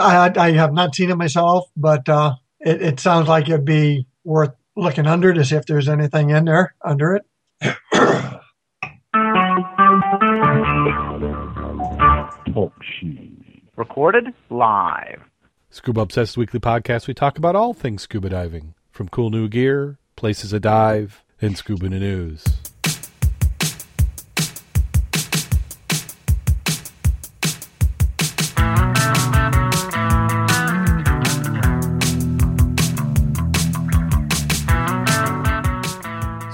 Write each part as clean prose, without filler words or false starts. I have not seen it myself, but it sounds like it'd be worth looking under to see if there's anything in there under it. Recorded live. Scuba Obsessed Weekly Podcast. We talk about all things scuba diving, from cool new gear, places to dive, and scuba news.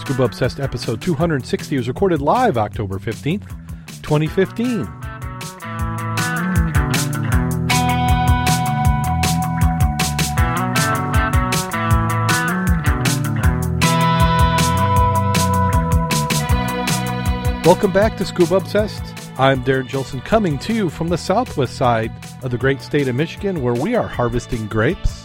Scuba Obsessed episode 260 was recorded live October 15th, 2015. Welcome back to Scuba Obsessed. I'm Darren Gilson, coming to you from the southwest side of the great state of Michigan, where we are harvesting grapes.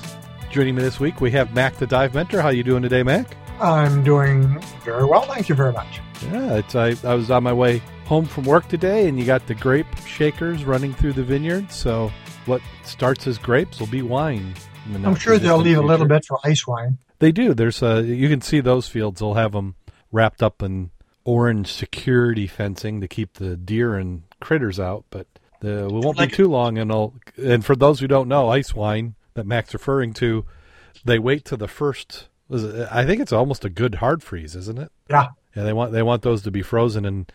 Joining me this week, we have Mack, the dive mentor. How you doing today, Mack? I'm doing very well, thank you very much. Yeah, I was on my way home from work today, and you got the grape shakers running through the vineyard, so what starts as grapes will be wine. I'm sure they'll leave a little bit for ice wine. They do. There's you can see those fields. They'll have them wrapped up in orange security fencing to keep the deer and critters out, but we won't be too long. And for those who don't know, ice wine that Mac's referring to, they wait till the first... I think it's almost a good hard freeze, isn't it? Yeah. Yeah, they want those to be frozen, and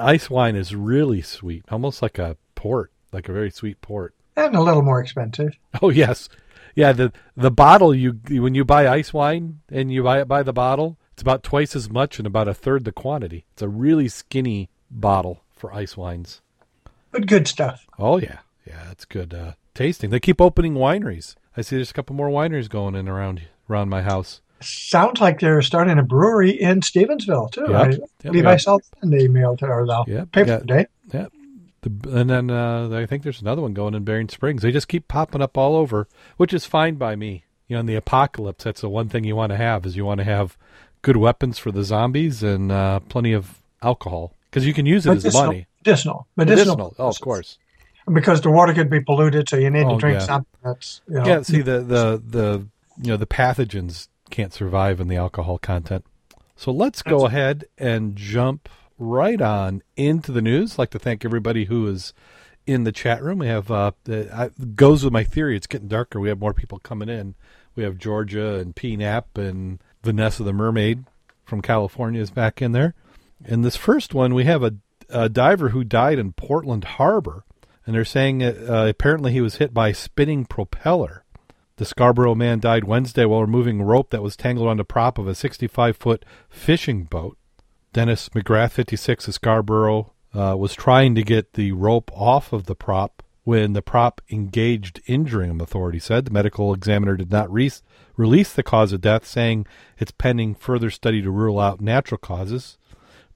ice wine is really sweet, almost like a port, like a very sweet port. And a little more expensive. Oh, yes. Yeah, the bottle, when you buy ice wine and you buy it by the bottle, it's about twice as much and about a third the quantity. It's a really skinny bottle for ice wines. But good stuff. Oh, yeah. Yeah, it's good tasting. They keep opening wineries. I see there's a couple more wineries going in around my house. Sounds like they're starting a brewery in Stevensville, too. Yep. I believe I saw the email to her, though. Yep. Paper today. Yep. And then I think there's another one going in Bering Springs. They just keep popping up all over, which is fine by me. You know, in the apocalypse, that's the one thing you want to have, is you want to have good weapons for the zombies and plenty of alcohol, because you can use it as money. Medicinal. Oh, of course. Because the water could be polluted, so you need to drink something that's, you know. Yeah, see, the you know, the pathogens can't survive in the alcohol content. So let's go ahead and jump right on into the news. I'd like to thank everybody who is in the chat room. We have, goes with my theory, it's getting darker. We have more people coming in. We have Georgia and PNAP and Vanessa the Mermaid from California is back in there. And this first one, we have a diver who died in Portland Harbor. And they're saying apparently he was hit by a spinning propeller. The Scarborough man died Wednesday while removing rope that was tangled on the prop of a 65-foot fishing boat. Dennis McGrath, 56, of Scarborough, was trying to get the rope off of the prop when the prop engaged, injuring him, authorities said. The medical examiner did not release the cause of death, saying it's pending further study to rule out natural causes.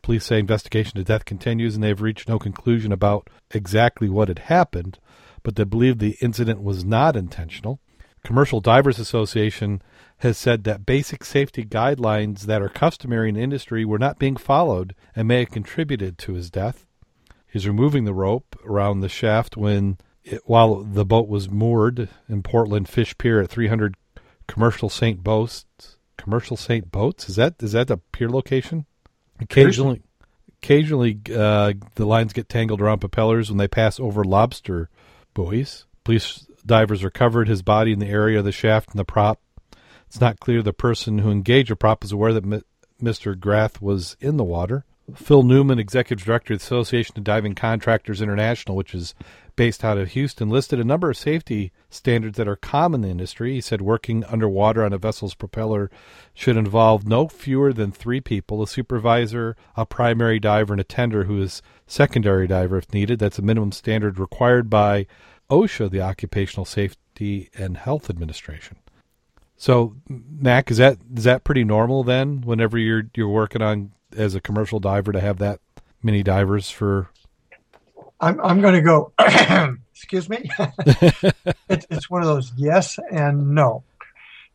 Police say investigation of death continues, and they've reached no conclusion about exactly what had happened, but they believe the incident was not intentional. Commercial Divers Association has said that basic safety guidelines that are customary in the industry were not being followed and may have contributed to his death. He's removing the rope around the shaft while the boat was moored in Portland Fish Pier at 300 Commercial St. Boats. Commercial St. Boats? Is that the pier location? Occasionally, the lines get tangled around propellers when they pass over lobster buoys. Police divers recovered his body in the area of the shaft and the prop. It's not clear the person who engaged the prop is aware that Mr. Grath was in the water. Phil Newman, executive director of the Association of Diving Contractors International, which is based out of Houston, listed a number of safety standards that are common in the industry. He said working underwater on a vessel's propeller should involve no fewer than three people, a supervisor, a primary diver, and a tender who is secondary diver if needed. That's a minimum standard required by OSHA, the Occupational Safety and Health Administration. So, Mac, is that pretty normal then? Whenever you're working on as a commercial diver, to have that many divers for? I'm going to go. Excuse me. It's one of those yes and no,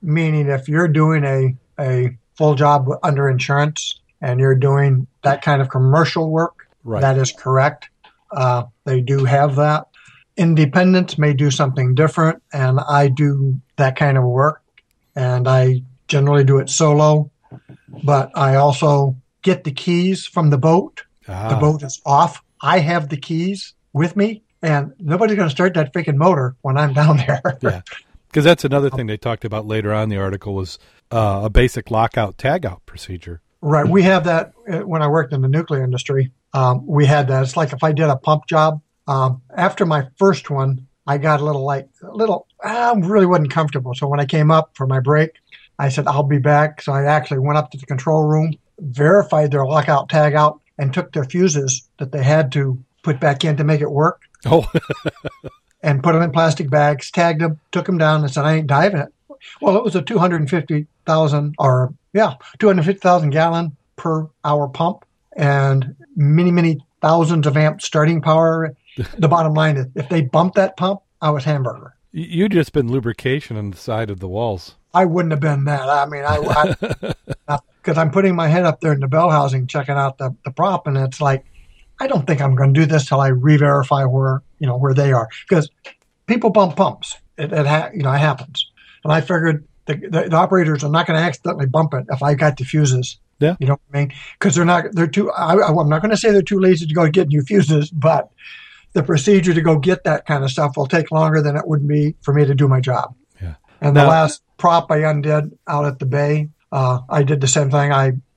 meaning if you're doing a full job under insurance and you're doing that kind of commercial work, right. That is correct. They do have that. independent may do something different, and I do that kind of work, and I generally do it solo, but I also get the keys from the boat. The boat is off. I have the keys with me, and nobody's going to start that freaking motor when I'm down there. Yeah, because that's another thing they talked about later on in the article was a basic lockout-tagout procedure. Right. We have that when I worked in the nuclear industry. We had that. It's like if I did a pump job. After my first one, I got a little I really wasn't comfortable. So when I came up for my break, I said, I'll be back. So I actually went up to the control room, verified their lockout tagout, and took their fuses that they had to put back in to make it work. Oh. And put them in plastic bags, tagged them, took them down, and said, I ain't diving it. Well, it was a 250,000 gallon per hour pump and many, many thousands of amp starting power. The bottom line is, if they bumped that pump, I was hamburger. You'd just been lubrication on the side of the walls. I wouldn't have been that. I mean, I because I'm putting my head up there in the bell housing, checking out the prop, and it's like, I don't think I'm going to do this till I re-verify where they are, because people bump pumps. It happens, and I figured the operators are not going to accidentally bump it if I got the fuses. Yeah, you know what I mean? Because they're too. I'm not going to say they're too lazy to go get new fuses, but the procedure to go get that kind of stuff will take longer than it would be for me to do my job. Yeah. And the last prop I undid out at the bay, I did the same thing.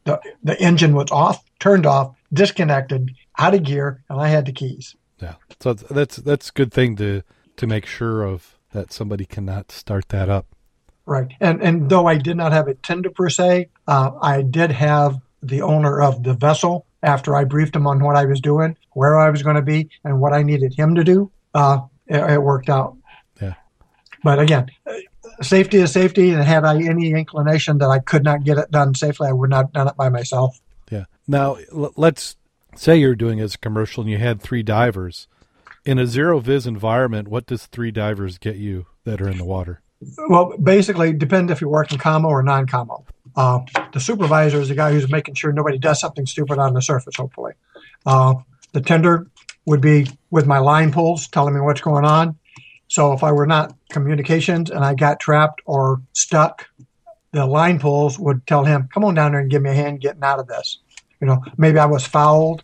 The engine was off, turned off, disconnected, out of gear, and I had the keys. Yeah. So that's a good thing to make sure of, that somebody cannot start that up. Right. And though I did not have a tender per se, I did have the owner of the vessel, after I briefed him on what I was doing, where I was going to be, and what I needed him to do, it worked out. Yeah. But again, safety is safety, and had I any inclination that I could not get it done safely, I would not have done it by myself. Yeah. Now, let's say you're doing it as a commercial and you had three divers. In a zero-vis environment, what does three divers get you that are in the water? Well, basically, depend if you're working commo or non-commo. The supervisor is the guy who's making sure nobody does something stupid on the surface, hopefully. The tender would be with my line pulls, telling me what's going on. So if I were not communications and I got trapped or stuck, the line pulls would tell him, come on down there and give me a hand getting out of this. You know, maybe I was fouled,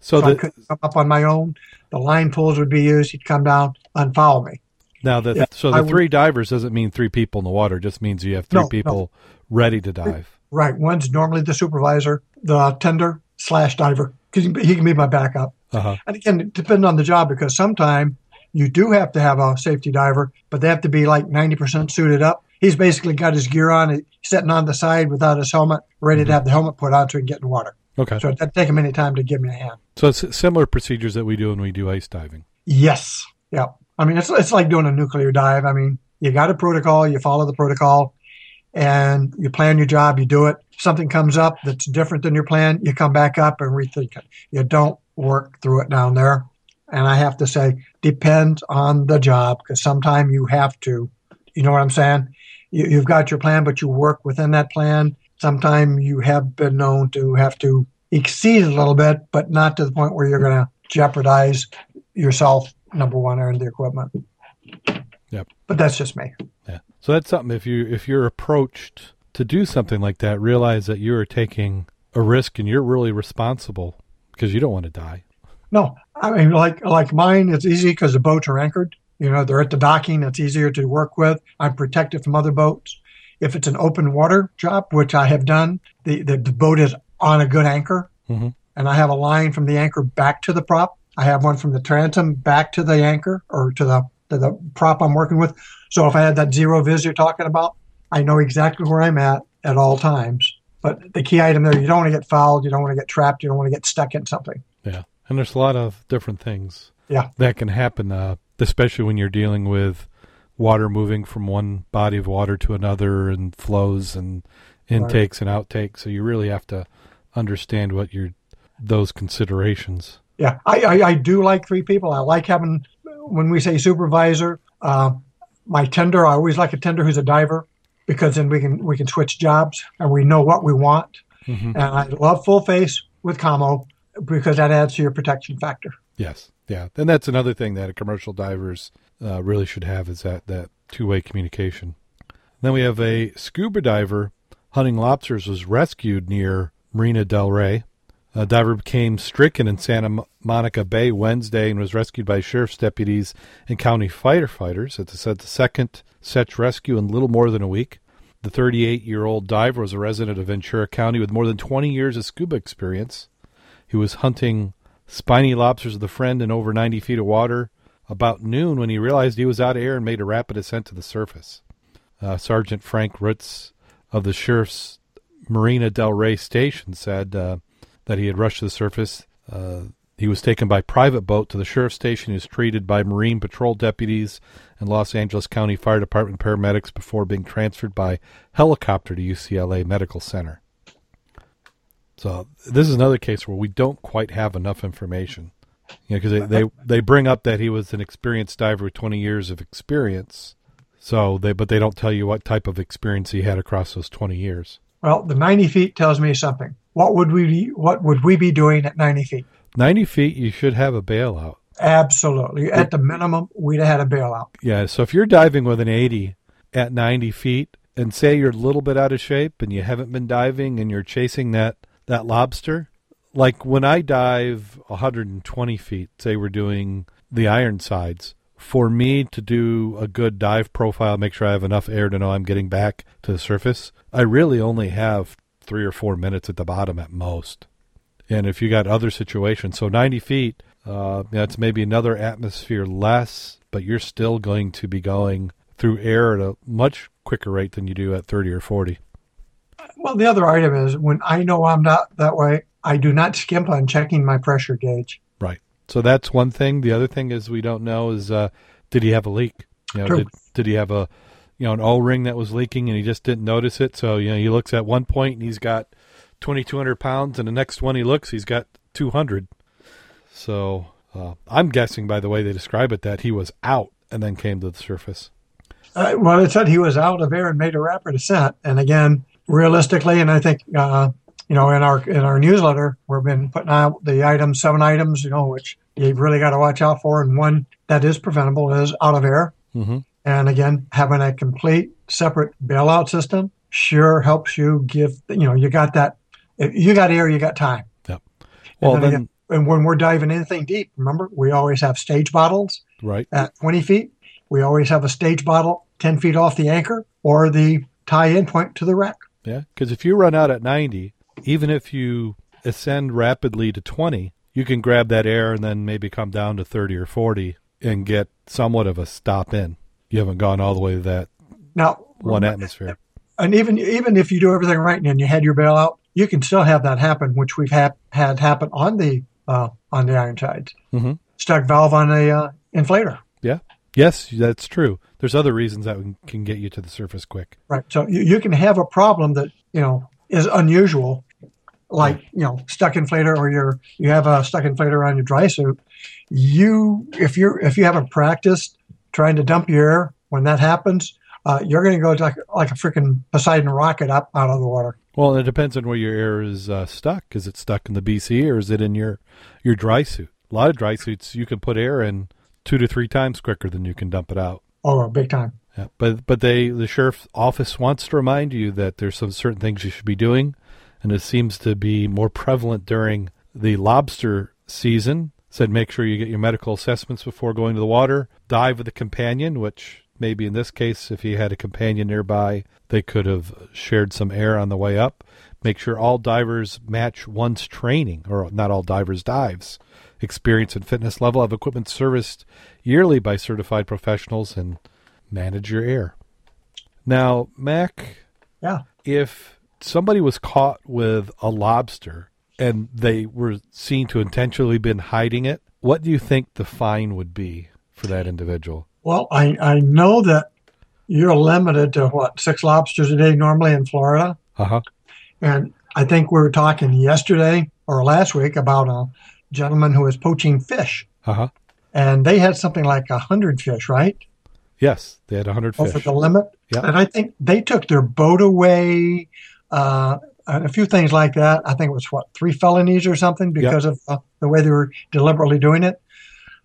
so I couldn't come up on my own. The line pulls would be used. He'd come down, unfoul me. Now, three divers doesn't mean three people in the water. It just means you have three people ready to dive. Right. One's normally the supervisor, the tender / diver, because he can be my backup. Uh-huh. And again, depending on the job, because sometimes you do have to have a safety diver, but they have to be like 90% suited up. He's basically got his gear on, he's sitting on the side without his helmet, ready to have the helmet put on so he can get in the water. Okay. So it doesn't take him any time to give me a hand. So it's similar procedures that we do when we do ice diving. Yes. Yeah. I mean, it's like doing a nuclear dive. I mean, you got a protocol, you follow the protocol, and you plan your job, you do it. If something comes up that's different than your plan, you come back up and rethink it. You don't work through it down there. And I have to say, depends on the job, because sometimes you have to. You know what I'm saying? You've got your plan, but you work within that plan. Sometimes you have been known to have to exceed a little bit, but not to the point where you're going to jeopardize yourself, number one, and the equipment. Yep. But that's just me. Yeah. So that's something, if you're approached to do something like that, realize that you are taking a risk and you're really responsible, because you don't want to die. No. I mean, like mine, it's easy because the boats are anchored. You know, they're at the docking. It's easier to work with. I'm protected from other boats. If it's an open water job, which I have done, the boat is on a good anchor, and I have a line from the anchor back to the prop. I have one from the transom back to the anchor or to the prop I'm working with. So if I had that zero vis you're talking about, I know exactly where I'm at all times. But the key item there, you don't want to get fouled, you don't want to get trapped, you don't want to get stuck in something. Yeah, and there's a lot of different things that can happen, especially when you're dealing with water moving from one body of water to another and flows and intakes and outtakes. So you really have to understand what those considerations. Yeah, I do like three people. I like having, when we say supervisor, my tender, I always like a tender who's a diver, because then we can switch jobs and we know what we want. Mm-hmm. And I love full face with commo, because that adds to your protection factor. Yes. Yeah, and that's another thing that a commercial divers really should have, is that two-way communication. Then we have a scuba diver hunting lobsters was rescued near Marina Del Rey. A diver became stricken in Santa Monica Bay Wednesday and was rescued by sheriff's deputies and county firefighters. It's the second such rescue in little more than a week. The 38-year-old diver was a resident of Ventura County with more than 20 years of scuba experience. He was hunting spiny lobsters of the friend in over 90 feet of water about noon when he realized he was out of air and made a rapid ascent to the surface. Sergeant Frank Rutz of the sheriff's Marina Del Rey station said that he had rushed to the surface. He was taken by private boat to the sheriff's station. He was treated by Marine Patrol deputies and Los Angeles County Fire Department paramedics before being transferred by helicopter to UCLA Medical Center. So this is another case where we don't quite have enough information, because they bring up that he was an experienced diver with 20 years of experience. So but they don't tell you what type of experience he had across those 20 years. Well, the 90 feet tells me something. What would we be doing at 90 feet? 90 feet, you should have a bailout. Absolutely. At the minimum, we'd have had a bailout. Yeah, so if you're diving with an 80 at 90 feet and say you're a little bit out of shape and you haven't been diving and you're chasing that lobster, like when I dive 120 feet, say we're doing the Iron Sides, for me to do a good dive profile, make sure I have enough air to know I'm getting back to the surface, I really only have 3 or 4 minutes at the bottom at most. And if you got other situations, so 90 feet, that's maybe another atmosphere less, but you're still going to be going through air at a much quicker rate than you do at 30 or 40. Well, the other item is, when I know I'm not that way, I do not skimp on checking my pressure gauge. Right. So that's one thing. The other thing is we don't know is, did he have a leak? You know, did he have an O-ring that was leaking and he just didn't notice it? So, he looks at one point and he's got 2,200 pounds, and the next one he looks, he's got 200. So I'm guessing, by the way they describe it, that he was out and then came to the surface. Well, it said he was out of air and made a rapid ascent. And again, realistically, and I think, in our newsletter, we've been putting out the items, 7 items, which you've really got to watch out for. And one that is preventable is out of air. Mm-hmm. And again, having a complete separate bailout system sure helps you give, you got that. If you got air, you got time. Yep. Well, and then again, and when we're diving anything deep, remember, we always have stage bottles. Right. At 20 feet, we always have a stage bottle 10 feet off the anchor or the tie-in point to the rack. Yeah, because if you run out at 90, even if you ascend rapidly to 20, you can grab that air and then maybe come down to 30 or 40 and get somewhat of a stop in. You haven't gone all the way to that one atmosphere. And even if you do everything right and you had your bailout, you can still have that happen, which we've had happen on the Iron Tides. Mm-hmm. Stuck valve on a inflator. Yeah. Yes, that's true. There's other reasons that can get you to the surface quick. Right. So you can have a problem that, is unusual, like, stuck inflator, or you have a stuck inflator on your dry suit. If you haven't practiced trying to dump your air when that happens, you're going to go like a freaking Poseidon rocket up out of the water. Well, it depends on where your air is stuck. Is it stuck in the BC or is it in your dry suit? A lot of dry suits, you can put air in 2 to 3 times quicker than you can dump it out. Oh, big time. Yeah, but the sheriff's office wants to remind you that there's some certain things you should be doing, and it seems to be more prevalent during the lobster season. Said make sure you get your medical assessments before going to the water. Dive with a companion, which maybe in this case, if he had a companion nearby, they could have shared some air on the way up. Make sure all divers match one's training, or not all divers dives. Experience and fitness level of equipment serviced yearly by certified professionals, and manage your air. Now, Mac, yeah. If somebody was caught with a lobster and they were seen to intentionally been hiding it, what do you think the fine would be for that individual? Well, I know that you're limited to, 6 lobsters a day normally in Florida? Uh-huh. And I think we were talking yesterday or last week about a gentleman who was poaching fish. Uh-huh. And they had something like 100 fish, right? Yes, they had 100 fish. Over the limit. Yep. And I think they took their boat away, and a few things like that. I think it was, 3 felonies or something because of the way they were deliberately doing it.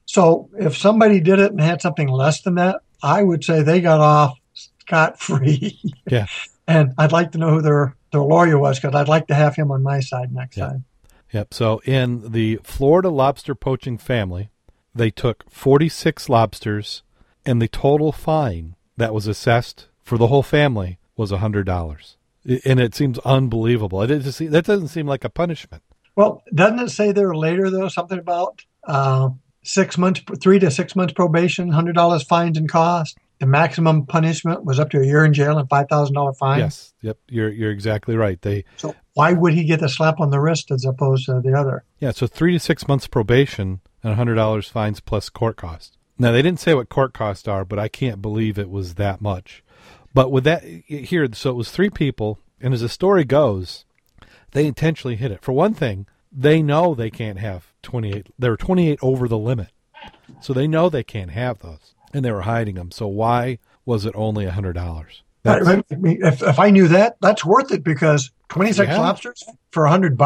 So if somebody did it and had something less than that, I would say they got off scot-free. Yeah. And I'd like to know who their lawyer was, because I'd like to have him on my side next time. Yep. So in the Florida lobster poaching family, they took 46 lobsters, and the total fine that was assessed for the whole family was $100. And it seems unbelievable. That doesn't seem like a punishment. Well, doesn't it say there later, though, something about 6 months, 3 to 6 months probation, $100 fines and costs? The maximum punishment was up to a year in jail and $5,000 fine. Yes, yep, you're exactly right. So why would he get the slap on the wrist as opposed to the other? Yeah, so 3 to 6 months probation and $100 fines plus court costs. Now, they didn't say what court costs are, but I can't believe it was that much. But with that here, so it was three people, and as the story goes, they intentionally hit it. For one thing, they know they can't have 28. There were 28 over the limit, so they know they can't have those. And they were hiding them. So why was it only $100? If I knew that, that's worth it, because 26 lobsters for $100,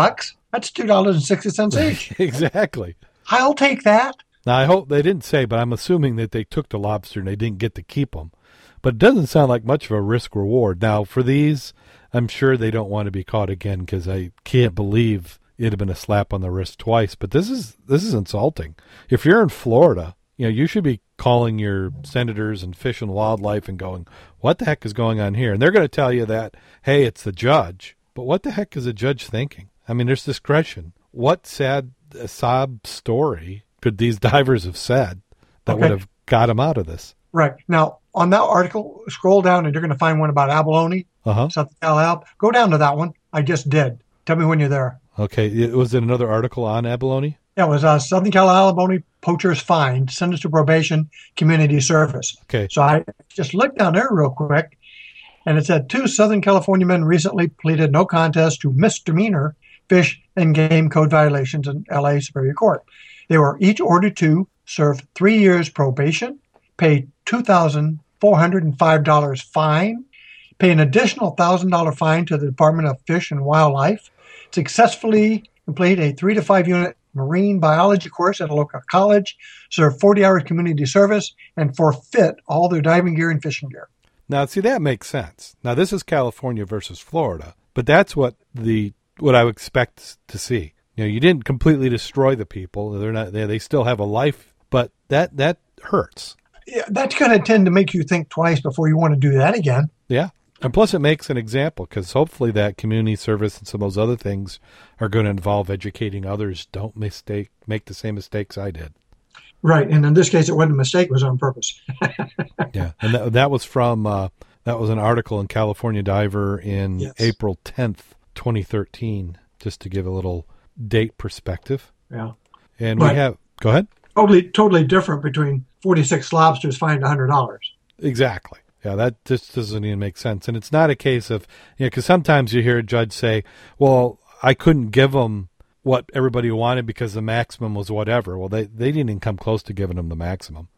that's $2.60 each. Exactly. I'll take that. Now, I hope they didn't say, but I'm assuming that they took the lobster and they didn't get to keep them. But it doesn't sound like much of a risk reward. Now, for these, I'm sure they don't want to be caught again, because I can't believe it had been a slap on the wrist twice. But this is insulting. If you're in Florida, you should be calling your senators and Fish and Wildlife and going, what the heck is going on here? And they're going to tell you that, hey, it's the judge. But what the heck is a judge thinking? I mean, there's discretion. What sad sob story could these divers have said that would have got them out of this? Right. Now, on that article, scroll down and you're going to find one about abalone. Something else. Go down to that one. I just did. Tell me when you're there. Okay. Was it another article on abalone? Yeah, it was Southern California abalone poachers fined, sentenced to probation, community service. Okay. So I just looked down there real quick, and it said 2 Southern California men recently pleaded no contest to misdemeanor fish and game code violations in L.A. Superior Court. They were each ordered to serve 3 years probation, pay $2,405 fine, pay an additional $1,000 fine to the Department of Fish and Wildlife, successfully complete a 3 to 5 unit marine biology course at a local college, serve 40 hours community service, and forfeit all their diving gear and fishing gear. Now, see, that makes sense. Now, this is California versus Florida, but that's what I would expect to see. You didn't completely destroy the people; they're not there; they still have a life, but that hurts. Yeah, that's going to tend to make you think twice before you want to do that again. Yeah. And plus it makes an example, because hopefully that community service and some of those other things are going to involve educating others. Don't make the same mistakes I did. Right. And in this case, it wasn't a mistake. It was on purpose. Yeah. And that was from, that was an article in California Diver in April 10th, 2013, just to give a little date perspective. Yeah. And we have, go ahead. Totally different between 46 lobsters fined $100. Exactly. Yeah, that just doesn't even make sense. And it's not a case of, because sometimes you hear a judge say, well, I couldn't give them what everybody wanted because the maximum was whatever. Well, they didn't even come close to giving them the maximum.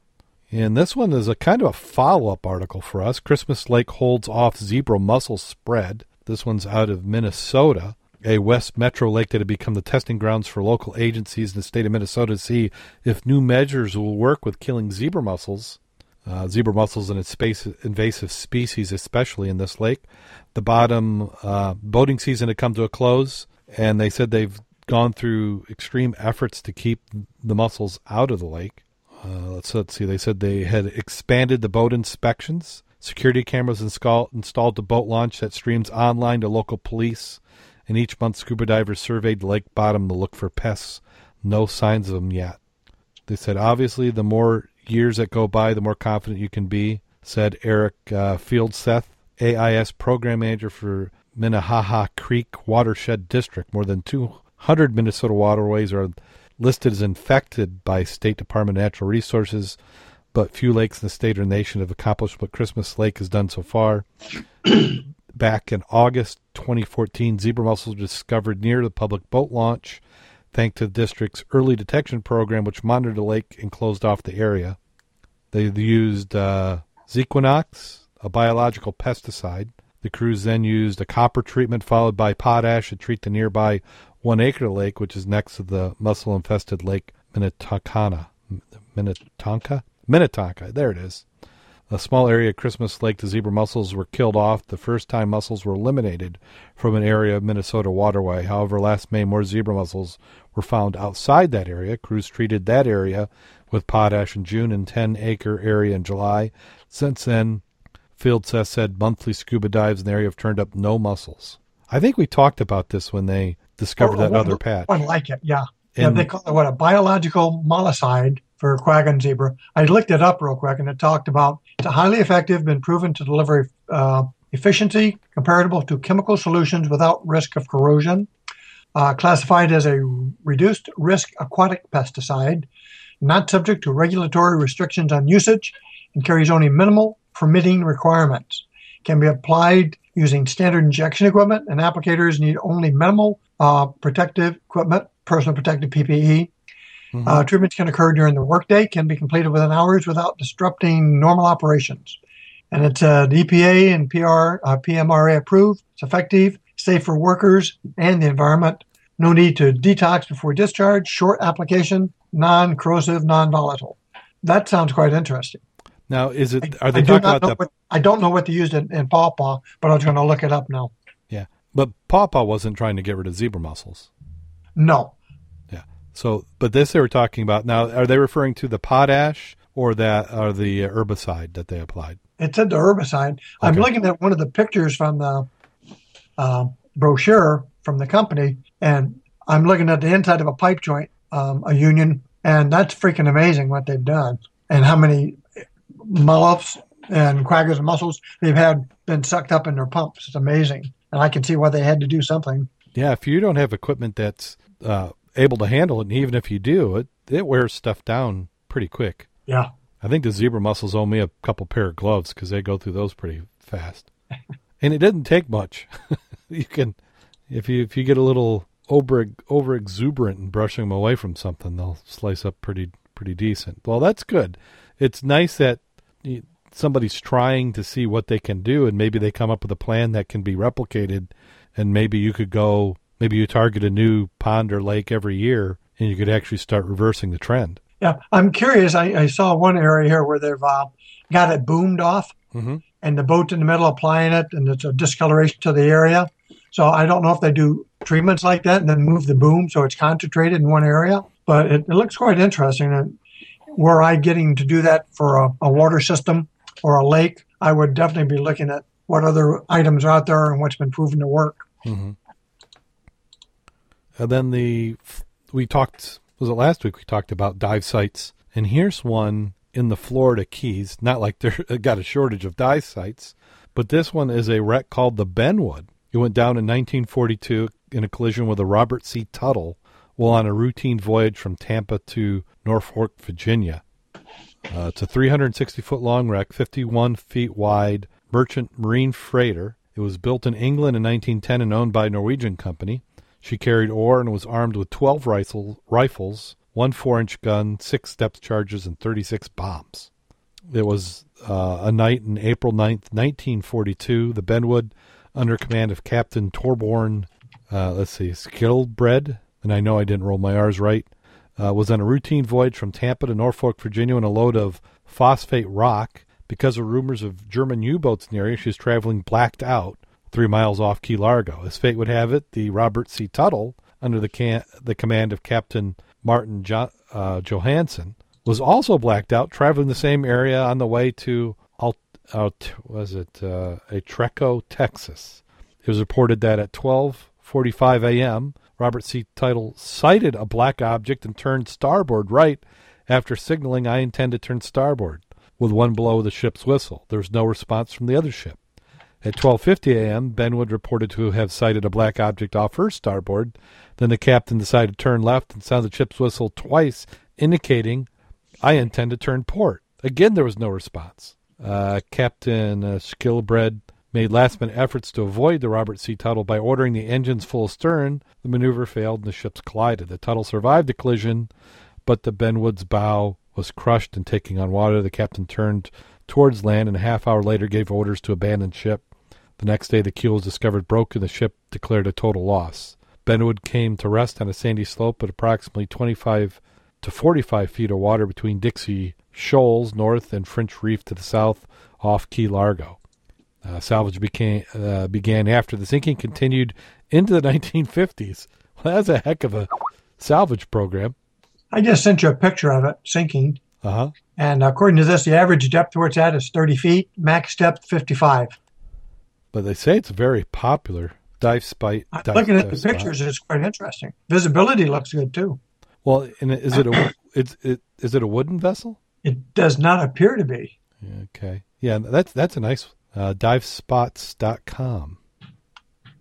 And this one is a kind of a follow-up article for us. Christmas Lake holds off zebra mussel spread. This one's out of Minnesota, a West Metro lake that had become the testing grounds for local agencies in the state of Minnesota to see if new measures will work with killing zebra mussels. Zebra mussels and its invasive species, especially in this lake. The bottom boating season had come to a close, and they said they've gone through extreme efforts to keep the mussels out of the lake. Let's see. They said they had expanded the boat inspections, security cameras installed the boat launch that streams online to local police, and each month scuba divers surveyed the lake bottom to look for pests. No signs of them yet. They said, obviously, the more years that go by, the more confident you can be, said Eric Fieldseth, AIS program manager for Minnehaha Creek Watershed District. More than 200 Minnesota waterways are listed as infected by State Department of Natural Resources, but few lakes in the state or nation have accomplished what Christmas Lake has done so far. Back in August 2014, zebra mussels were discovered near the public boat launch, thanks to the district's early detection program, which monitored the lake and closed off the area. They used Zequinox, a biological pesticide. The crews then used a copper treatment followed by potash to treat the nearby 1-acre lake, which is next to the mussel-infested Lake Minnetonka. Minnetonka. There it is. A small area of Christmas Lake, the zebra mussels were killed off the first time mussels were eliminated from an area of Minnesota waterway. However, last May, more zebra mussels were found outside that area. Crews treated that area with potash in June and 10-acre area in July. Since then, Fieldseth said monthly scuba dives in the area have turned up no mussels. I think we talked about this when they discovered that other patch. One like it, yeah. And they call it, a biological mollicide for quagga and zebra. I looked it up real quick, and it talked about it's highly effective, been proven to deliver efficiency comparable to chemical solutions without risk of corrosion, classified as a reduced-risk aquatic pesticide, not subject to regulatory restrictions on usage, and carries only minimal permitting requirements. Can be applied using standard injection equipment, and applicators need only minimal protective equipment, personal protective PPE. Mm-hmm. Treatments can occur during the workday, can be completed within hours without disrupting normal operations. And it's the EPA and PMRA approved. It's effective, safe for workers and the environment. No need to detox before discharge, short application, non-corrosive, non-volatile. That sounds quite interesting. Now, is it? Are they talking about the? I don't know what they used in pawpaw, but I'm going to look it up now. Yeah, but pawpaw wasn't trying to get rid of zebra mussels. No. Yeah. So, but this they were talking about now. Are they referring to the potash or that or the herbicide that they applied? It said the herbicide. Okay. I'm looking at one of the pictures from the brochure from the company, and I'm looking at the inside of a pipe joint, a union, and that's freaking amazing what they've done and how many mollusks and quaggas and mussels they've had been sucked up in their pumps. It's amazing. And I can see why they had to do something. Yeah, if you don't have equipment that's able to handle it, and even if you do, it wears stuff down pretty quick. Yeah. I think the zebra mussels owe me a couple pair of gloves because they go through those pretty fast. And it doesn't take much. You can, if you get a little over exuberant in brushing them away from something, they'll slice up pretty decent. Well, that's good. It's nice that somebody's trying to see what they can do, and maybe they come up with a plan that can be replicated, and maybe you target a new pond or lake every year, and you could actually start reversing the trend. Yeah, I'm curious. I saw one area here where they've got it boomed off, mm-hmm. and the boat's in the middle applying it, and it's a discoloration to the area. So I don't know if they do treatments like that and then move the boom so it's concentrated in one area, but it looks quite interesting. And were I getting to do that for a water system or a lake, I would definitely be looking at what other items are out there and what's been proven to work. Mm-hmm. And then we talked, was it last week we talked about dive sites? And here's one in the Florida Keys. Not like they got a shortage of dive sites, but this one is a wreck called the Benwood. It went down in 1942 in a collision with a Robert C. Tuttle while on a routine voyage from Tampa to Norfolk, Virginia. It's a 360-foot-long wreck, 51 feet wide, merchant marine freighter. It was built in England in 1910 and owned by a Norwegian company. She carried ore and was armed with 12 rifles, one 4-inch gun, 6 depth charges, and 36 bombs. It was a night in April 9th, 1942. The Benwood, under command of Captain Torborn Skillbred, and I know I didn't roll my R's right, was on a routine voyage from Tampa to Norfolk, Virginia, on a load of phosphate rock. Because of rumors of German U-boats in the area, she was traveling blacked out 3 miles off Key Largo. As fate would have it, the Robert C. Tuttle, under the command of Captain Martin Johansen, was also blacked out, traveling the same area on the way to Atreco, Texas. It was reported that at 12:45 a.m., Robert C. Tuttle sighted a black object and turned starboard right after signaling, "I intend to turn starboard," with one blow of the ship's whistle. There was no response from the other ship. At 12:50 a.m., Benwood reported to have sighted a black object off her starboard. Then the captain decided to turn left and sounded the ship's whistle twice, indicating, "I intend to turn port." Again, there was no response. Captain Skillbred made last-minute efforts to avoid the Robert C. Tuttle by ordering the engines full astern. The maneuver failed and the ships collided. The Tuttle survived the collision, but the Benwood's bow was crushed and taking on water. The captain turned towards land and a half hour later gave orders to abandon ship. The next day the keel was discovered broken. The ship declared a total loss. Benwood came to rest on a sandy slope at approximately 25 to 45 feet of water between Dixie Shoals north and French Reef to the south off Key Largo. Salvage began after the sinking, continued into the 1950s. Well, that's a heck of a salvage program. I just sent you a picture of it sinking. Uh-huh. And according to this, the average depth where it's at is 30 feet, max depth 55. But they say it's very popular. Looking at the pictures, it's quite interesting. Visibility looks good too. Well, and is it a wooden vessel? It does not appear to be. Okay. Yeah, that's a nice divespots.com.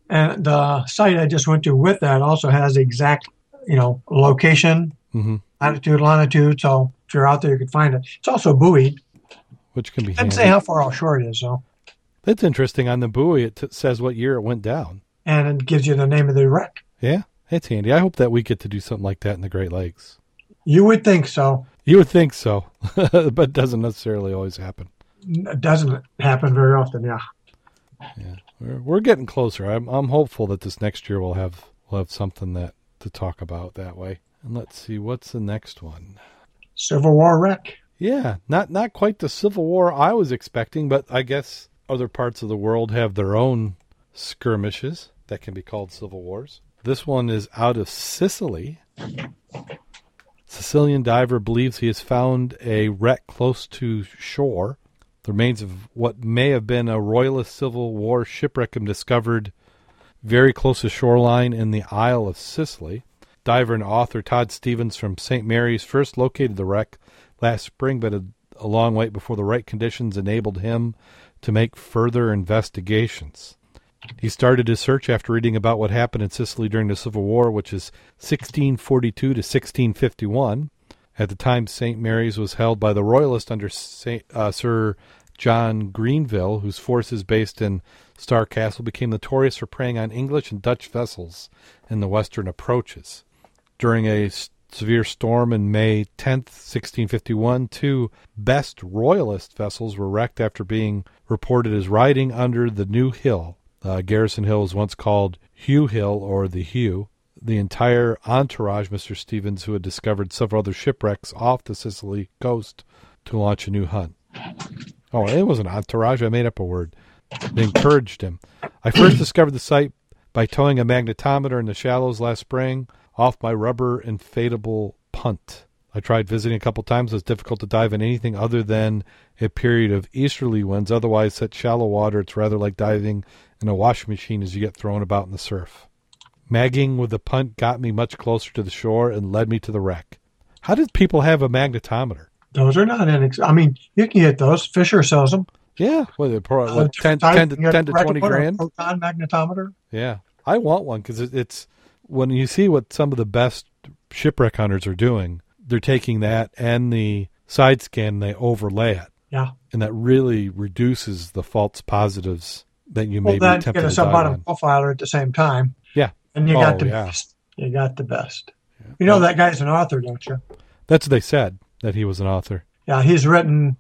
And the site I just went to with that also has exact, location, mm-hmm. Latitude, longitude. So if you're out there, you can find it. It's also buoyed, which can be. Didn't say how far offshore it is, though. So. That's interesting. On the buoy, it says what year it went down, and it gives you the name of the wreck. Yeah, it's handy. I hope that we get to do something like that in the Great Lakes. You would think so. But it doesn't necessarily always happen. It doesn't happen very often. Yeah. We're getting closer. I'm hopeful that this next year we'll have something to talk about that way. And let's see, what's the next one? Civil War wreck. Yeah, not quite the Civil War I was expecting, but I guess other parts of the world have their own skirmishes that can be called civil wars. This one is out of Sicily. Sicilian diver believes he has found a wreck close to shore. The remains of what may have been a Royalist Civil War shipwreck have been discovered very close to shoreline in the Isle of Sicily. Diver and author Todd Stevens from St. Mary's first located the wreck last spring, but a long wait before the right conditions enabled him to make further investigations. He started his search after reading about what happened in Sicily during the Civil War, which is 1642 to 1651. At the time, St. Mary's was held by the Royalists under Sir John Greenville, whose forces based in Star Castle became notorious for preying on English and Dutch vessels in the western approaches. During a severe storm in May 10th, 1651, two best Royalist vessels were wrecked after being reported as riding under the New Hill. Garrison Hill was once called Hugh Hill or the Hugh. The entire entourage, Mr. Stevens, who had discovered several other shipwrecks off the Sicily coast, to launch a new hunt. Oh, it was an entourage. I made up a word. They encouraged him. I first discovered the site by towing a magnetometer in the shallows last spring off my rubber inflatable punt. I tried visiting a couple times. It was difficult to dive in anything other than a period of easterly winds. Otherwise, such shallow water, it's rather like diving in a washing machine as you get thrown about in the surf. Magging with the punt got me much closer to the shore and led me to the wreck. How did people have a magnetometer? Those are not you can get those. Fisher sells them. Yeah. Well, probably, 10 to 20 grand. Proton magnetometer. Yeah. I want one because it's when you see what some of the best shipwreck hunters are doing, they're taking that and the side scan, they overlay it. Yeah. And that really reduces the false positives that you may be tempted to get a sub-bottom profiler at the same time. Yeah. And you got the best. You got the best. Yeah. You know that guy's an author, don't you? That's what they said, that he was an author. Yeah, he's written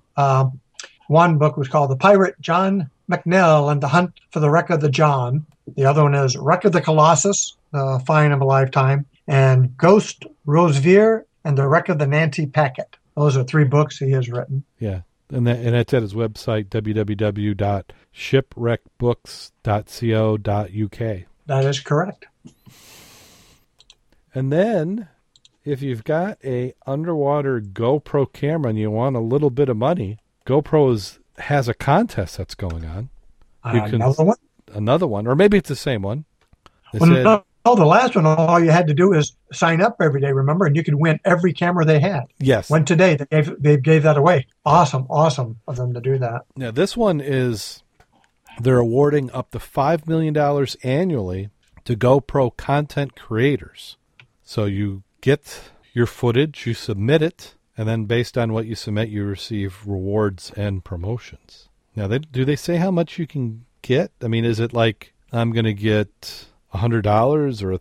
one book was called The Pirate John McNell and the Hunt for the Wreck of the John. The other one is Wreck of the Colossus, The Find of a Lifetime, and Ghost Rosevere and the Wreck of the Nancy Packet. Those are three books he has written. Yeah, and that's at his website, www.shipwreckbooks.co.uk. That is correct. And then, if you've got a underwater GoPro camera and you want a little bit of money, GoPro has a contest that's going on. Another one, or maybe it's the same one. The last one, all you had to do is sign up every day, remember, and you could win every camera they had. Yes. When today, they gave that away. Awesome of them to do that. Now, this one is they're awarding up to $5 million annually to GoPro content creators. So you get your footage, you submit it, and then based on what you submit, you receive rewards and promotions. Now, do they say how much you can get? I mean, is it like I'm going to get $100 or $1,000 or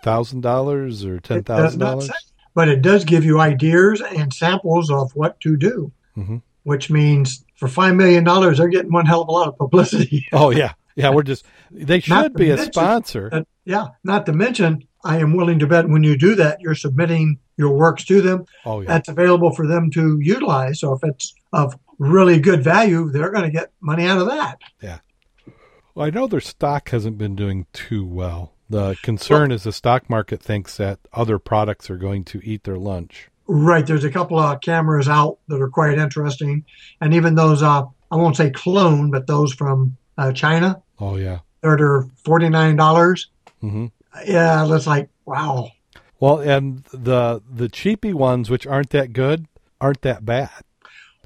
$10,000? But it does give you ideas and samples of what to do, mm-hmm. which means for $5 million, they're getting one hell of a lot of publicity. Oh, yeah. Yeah, they should be a sponsor. Yeah, not to mention, I am willing to bet when you do that, you're submitting your works to them. Oh, yeah. That's available for them to utilize. So if it's of really good value, they're going to get money out of that. Yeah. Well, I know their stock hasn't been doing too well. The concern is the stock market thinks that other products are going to eat their lunch. Right. There's a couple of cameras out that are quite interesting. And even those, I won't say clone, but those from China. Oh, yeah. They're $49. Mm-hmm. Yeah, that's like, wow. Well, and the cheapy ones, which aren't that good, aren't that bad.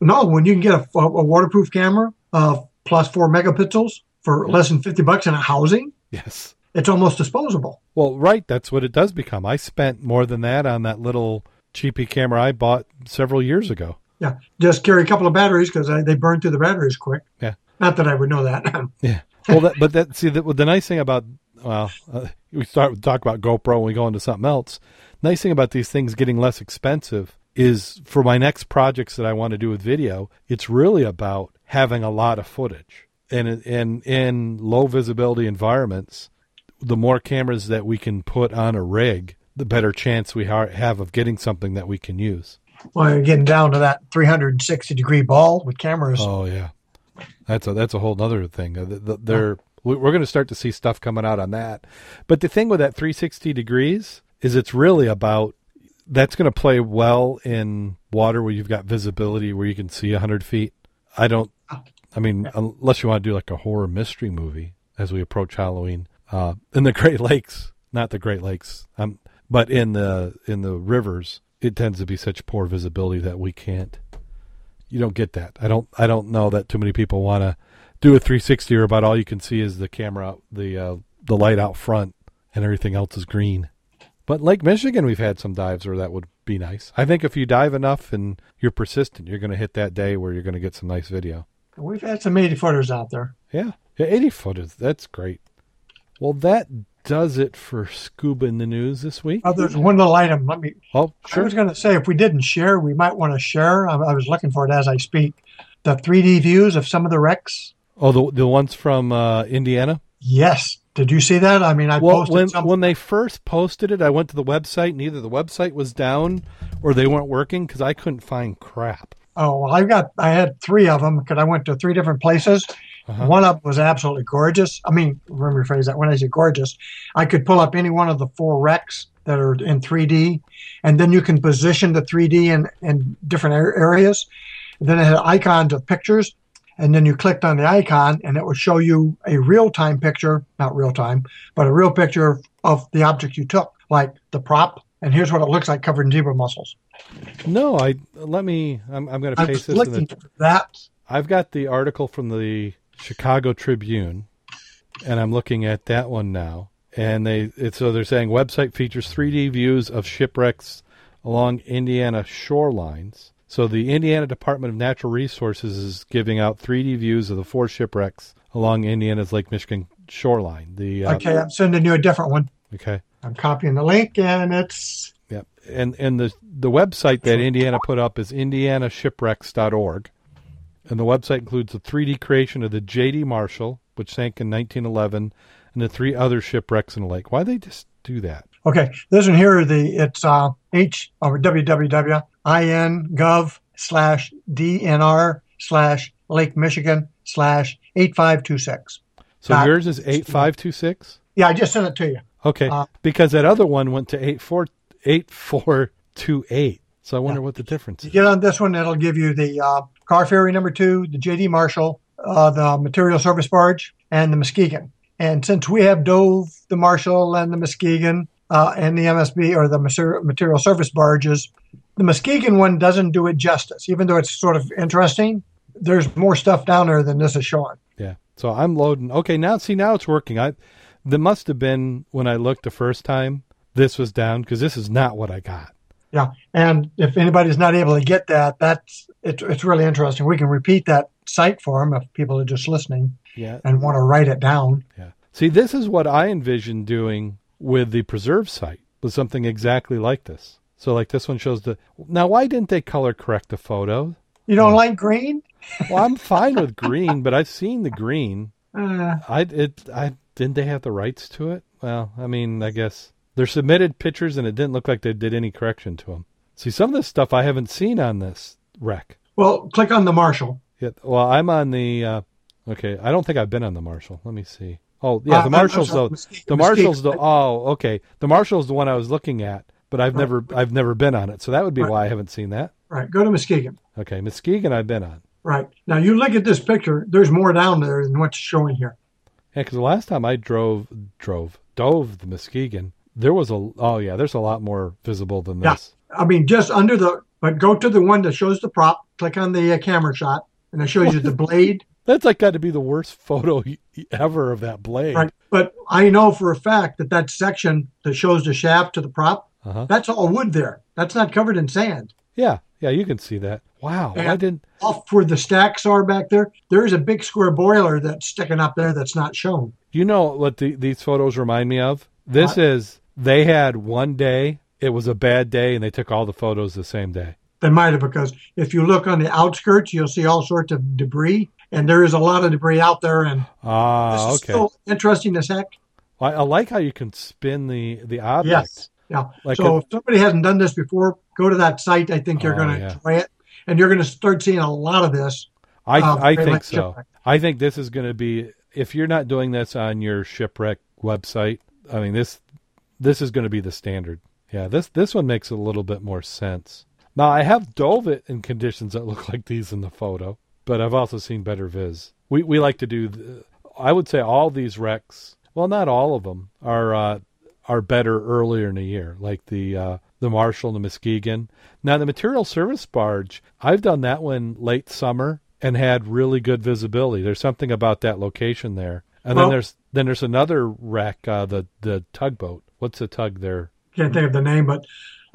No, when you can get a waterproof camera plus 4 megapixels for less than $50 in a housing. Yes. It's almost disposable. Well, right. That's what it does become. I spent more than that on that little cheapy camera I bought several years ago. Yeah. Just carry a couple of batteries because they burn through the batteries quick. Yeah. Not that I would know that. Yeah. Well, the nice thing about, we talk about GoPro and we go into something else. Nice thing about these things getting less expensive is for my next projects that I want to do with video, it's really about having a lot of footage. And in low visibility environments, the more cameras that we can put on a rig, the better chance we have of getting something that we can use. Well, you're getting down to that 360-degree ball with cameras. Oh, yeah. That's a whole other thing. We're going to start to see stuff coming out on that. But the thing with that 360 degrees is it's really about, that's going to play well in water where you've got visibility, where you can see 100 feet. Unless you want to do like a horror mystery movie as we approach Halloween. In the Great Lakes, not the Great Lakes, but in the rivers, it tends to be such poor visibility that you don't get that. I don't know that too many people want to do a 360 or about all you can see is the camera, the light out front, and everything else is green. But Lake Michigan, we've had some dives where that would be nice. I think if you dive enough and you're persistent, you're going to hit that day where you're going to get some nice video. We've had some 80-footers out there. Yeah, 80-footers. That's great. Well, that does it for Scuba in the News this week. There's one little item. Oh, sure. I was going to say, if we didn't share, we might want to share. I was looking for it as I speak. The 3D views of some of the wrecks. Oh, the ones from Indiana? Yes. Did you see that? Posted something. When they first posted it, I went to the website, and either the website was down or they weren't working because I couldn't find crap. Oh, well, I had three of them because I went to three different places. Uh-huh. One up was absolutely gorgeous. Let me rephrase that. When I say gorgeous, I could pull up any one of the four wrecks that are in 3D, and then you can position the 3D in different areas. And then it had icons of pictures, and then you clicked on the icon, and it would show you a real-time picture, not real-time, but a real picture of the object you took, like the prop. And here's what it looks like covered in zebra mussels. No, I'm going to paste this. I'm looking for that. I've got the article from the Chicago Tribune, and I'm looking at that one now. And they're saying website features 3D views of shipwrecks along Indiana shorelines. So the Indiana Department of Natural Resources is giving out 3D views of the four shipwrecks along Indiana's Lake Michigan shoreline. Okay, I'm sending you a different one. Okay. I'm copying the link, and it's... Yep. And the website that Indiana put up is indianashipwrecks.org. And the website includes a 3D creation of the J.D. Marshall, which sank in 1911, and the three other shipwrecks in the lake. Why they just do that? Okay. This one here, it's www.in.gov/DNR/Lake Michigan/8526. So yours is 8526? Yeah, I just sent it to you. Okay, because that other one went to 8428. So I wonder what the difference is. You get on this one, it'll give you the Car Ferry Number Two, the J.D. Marshall, the Material Service Barge, and the Muskegon. And since we have dove the Marshall and the Muskegon and the MSB or the Material Service Barges, the Muskegon one doesn't do it justice. Even though it's sort of interesting, there's more stuff down there than this is showing. Yeah, so I'm loading. Okay, now it's working. There must have been, when I looked the first time, this was down, because this is not what I got. Yeah, and if anybody's not able to get that, it's really interesting. We can repeat that site for them if people are just listening and want to write it down. Yeah. See, this is what I envisioned doing with the preserve site, was something exactly like this. So like this one shows Now, why didn't they color correct the photo? You don't like green? Well, I'm fine with green, but I've seen the green. I Didn't they have the rights to it? Well, I mean, I guess they're submitted pictures, and it didn't look like they did any correction to them. See, some of this stuff I haven't seen on this wreck. Well, click on the Marshall. Yeah, well, I'm on the, okay, I don't think I've been on the Marshall. Let me see. Oh, yeah, the Marshall's, though. The Marshall's, the, oh, okay. The Marshall's the one I was looking at, but I've never been on it. So that would be why I haven't seen that. Right, go to Muskegon. Okay, Muskegon I've been on. Right. Now, you look at this picture, there's more down there than what's showing here. Yeah, because the last time I dove the Muskegon, there was there's a lot more visible than this. Yeah. I mean, just under but go to the one that shows the prop, click on the camera shot, and it shows you the blade. That's like got to be the worst photo ever of that blade. Right. But I know for a fact that section that shows the shaft to the prop, that's all wood there. That's not covered in sand. Yeah. Yeah, you can see that. Wow. And I didn't. Off where the stacks are back there, there's a big square boiler that's sticking up there that's not shown. You know what these photos remind me of? This is, they had one day, it was a bad day, and they took all the photos the same day. They might have, because if you look on the outskirts, you'll see all sorts of debris, and there is a lot of debris out there. And this is so interesting as heck. I like how you can spin the object. Yes. Yeah. Like if somebody hasn't done this before, go to that site. I think you're going to enjoy it. And you're going to start seeing a lot of this. I think so. Shipwreck. I think this is going to be, if you're not doing this on your shipwreck website, I mean, this is going to be the standard. Yeah, this one makes a little bit more sense. Now, I have dove it in conditions that look like these in the photo, but I've also seen better viz. We like to do, I would say all these wrecks, well, not all of them, are better earlier in the year, like the Marshall and the Muskegon. Now, the Material Service Barge, I've done that one late summer and had really good visibility. There's something about that location there. And then there's another wreck, the tugboat. What's the tug there? Can't think of the name, but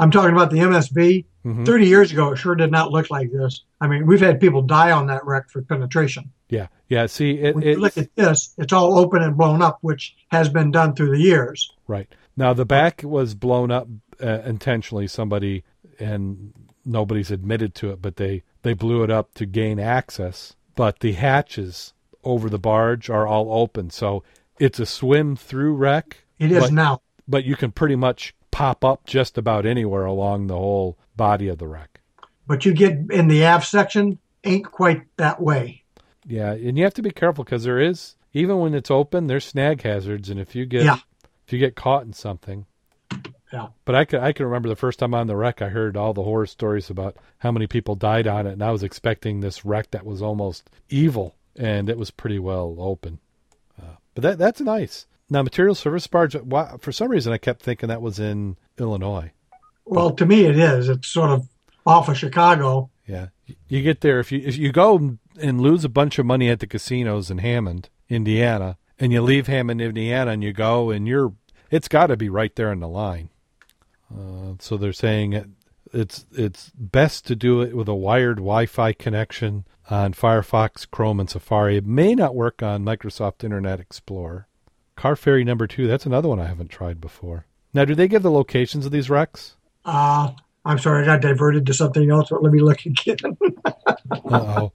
I'm talking about the MSB. Mm-hmm. 30 years ago, it sure did not look like this. I mean, we've had people die on that wreck for penetration. Yeah, yeah. See, when you look at this, it's all open and blown up, which has been done through the years. Right. Now, the back was blown up intentionally. Somebody, and nobody's admitted to it, but they blew it up to gain access. But the hatches over the barge are all open, so it's a swim-through wreck. It is now. But you can pretty much pop up just about anywhere along the whole body of the wreck. But you get in the aft section, ain't quite that way. Yeah, and you have to be careful because there is, even when it's open, there's snag hazards, and if you get caught in something. Yeah. But I can remember the first time on the wreck, I heard all the horror stories about how many people died on it, and I was expecting this wreck that was almost evil, and it was pretty well open. But that's nice. Now, Material Service Barge, for some reason, I kept thinking that was in Illinois. Well, to me, it is. It's sort of off of Chicago. Yeah. You get there. If you go and lose a bunch of money at the casinos in Hammond, Indiana, and you leave Hammond, Indiana, and you go, and it's got to be right there in the line. So they're saying it's best to do it with a wired Wi-Fi connection on Firefox, Chrome, and Safari. It may not work on Microsoft Internet Explorer. Car Ferry Number Two, that's another one I haven't tried before. Now, do they give the locations of these wrecks? I'm sorry, I got diverted to something else, but let me look again. Uh-oh.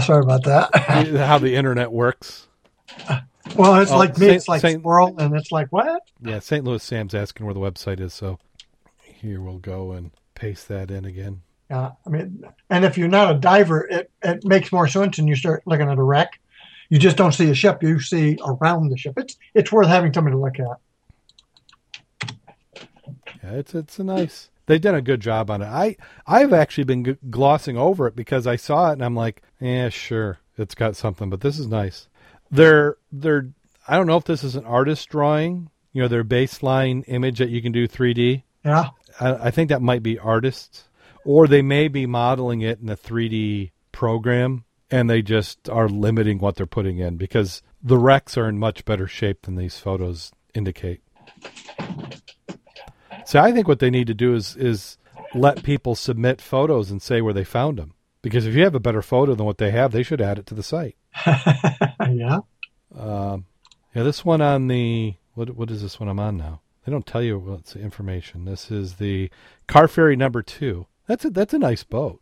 Sorry about that. How the Internet works. Well, it's like me. It's like Squirrel, and it's like what? Yeah, St. Louis Sam's asking where the website is, so here we'll go and paste that in again. I mean, and if you're not a diver, it makes more sense when you start looking at a wreck. You just don't see a ship. You see around the ship. It's worth having something to look at. Yeah, it's a nice. They've done a good job on it. I've actually been glossing over it because I saw it and I'm like, yeah, sure, it's got something, but this is nice. They're I don't know if this is an artist drawing. You know, their baseline image that you can do 3D. Yeah, I think that might be artists, or they may be modeling it in a 3D program. And they just are limiting what they're putting in because the wrecks are in much better shape than these photos indicate. So I think what they need to do is let people submit photos and say where they found them. Because if you have a better photo than what they have, they should add it to the site. Yeah. Yeah, this one on the, what is this one I'm on now? They don't tell you what's the information. This is the Car Ferry Number 2. That's a nice boat.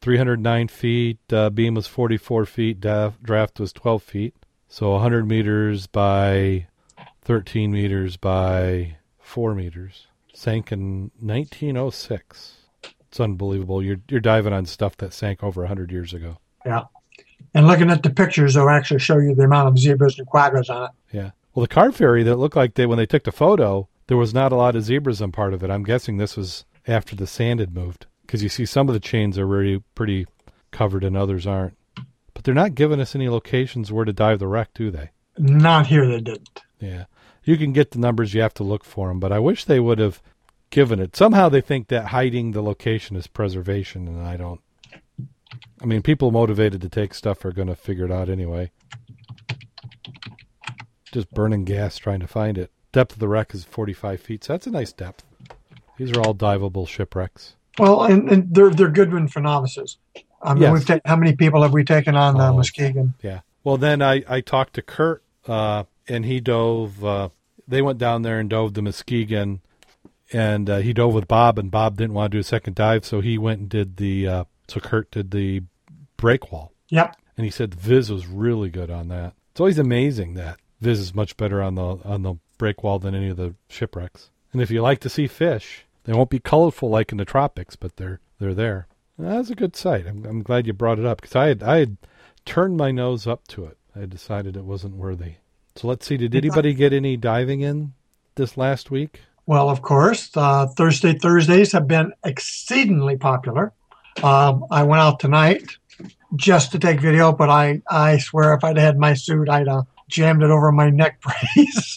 309 feet, beam was 44 feet, draft was 12 feet. So 100 meters by 13 meters by 4 meters. Sank in 1906. It's unbelievable. You're diving on stuff that sank over 100 years ago. Yeah. And looking at the pictures, they'll actually show you the amount of zebras and quadras on it. Yeah. Well, the car ferry, that looked like when they took the photo, there was not a lot of zebras on part of it. I'm guessing this was after the sand had moved, because you see some of the chains are really pretty covered and others aren't. But they're not giving us any locations where to dive the wreck, do they? Not here they didn't. Yeah. You can get the numbers. You have to look for them. But I wish they would have given it. Somehow they think that hiding the location is preservation, and I don't. I mean, people motivated to take stuff are going to figure it out anyway. Just burning gas trying to find it. Depth of the wreck is 45 feet, so that's a nice depth. These are all diveable shipwrecks. Well, and they're good when for novices. I mean, yes. How many people have we taken on the Muskegon? Yeah. Well, then I talked to Kurt, and he dove. They went down there and dove the Muskegon, and he dove with Bob, and Bob didn't want to do a second dive, so he went and did the... So Kurt did the break wall. Yep. And he said the Viz was really good on that. It's always amazing that Viz is much better on the break wall than any of the shipwrecks. And if you like to see fish, they won't be colorful like in the tropics, but they're there. And that was a good sight. I'm glad you brought it up, because I had turned my nose up to it. I had decided it wasn't worthy. So let's see, did anybody get any diving in this last week? Well, of course, Thursdays have been exceedingly popular. I went out tonight just to take video, but I swear if I'd had my suit, I'd jammed it over my neck brace.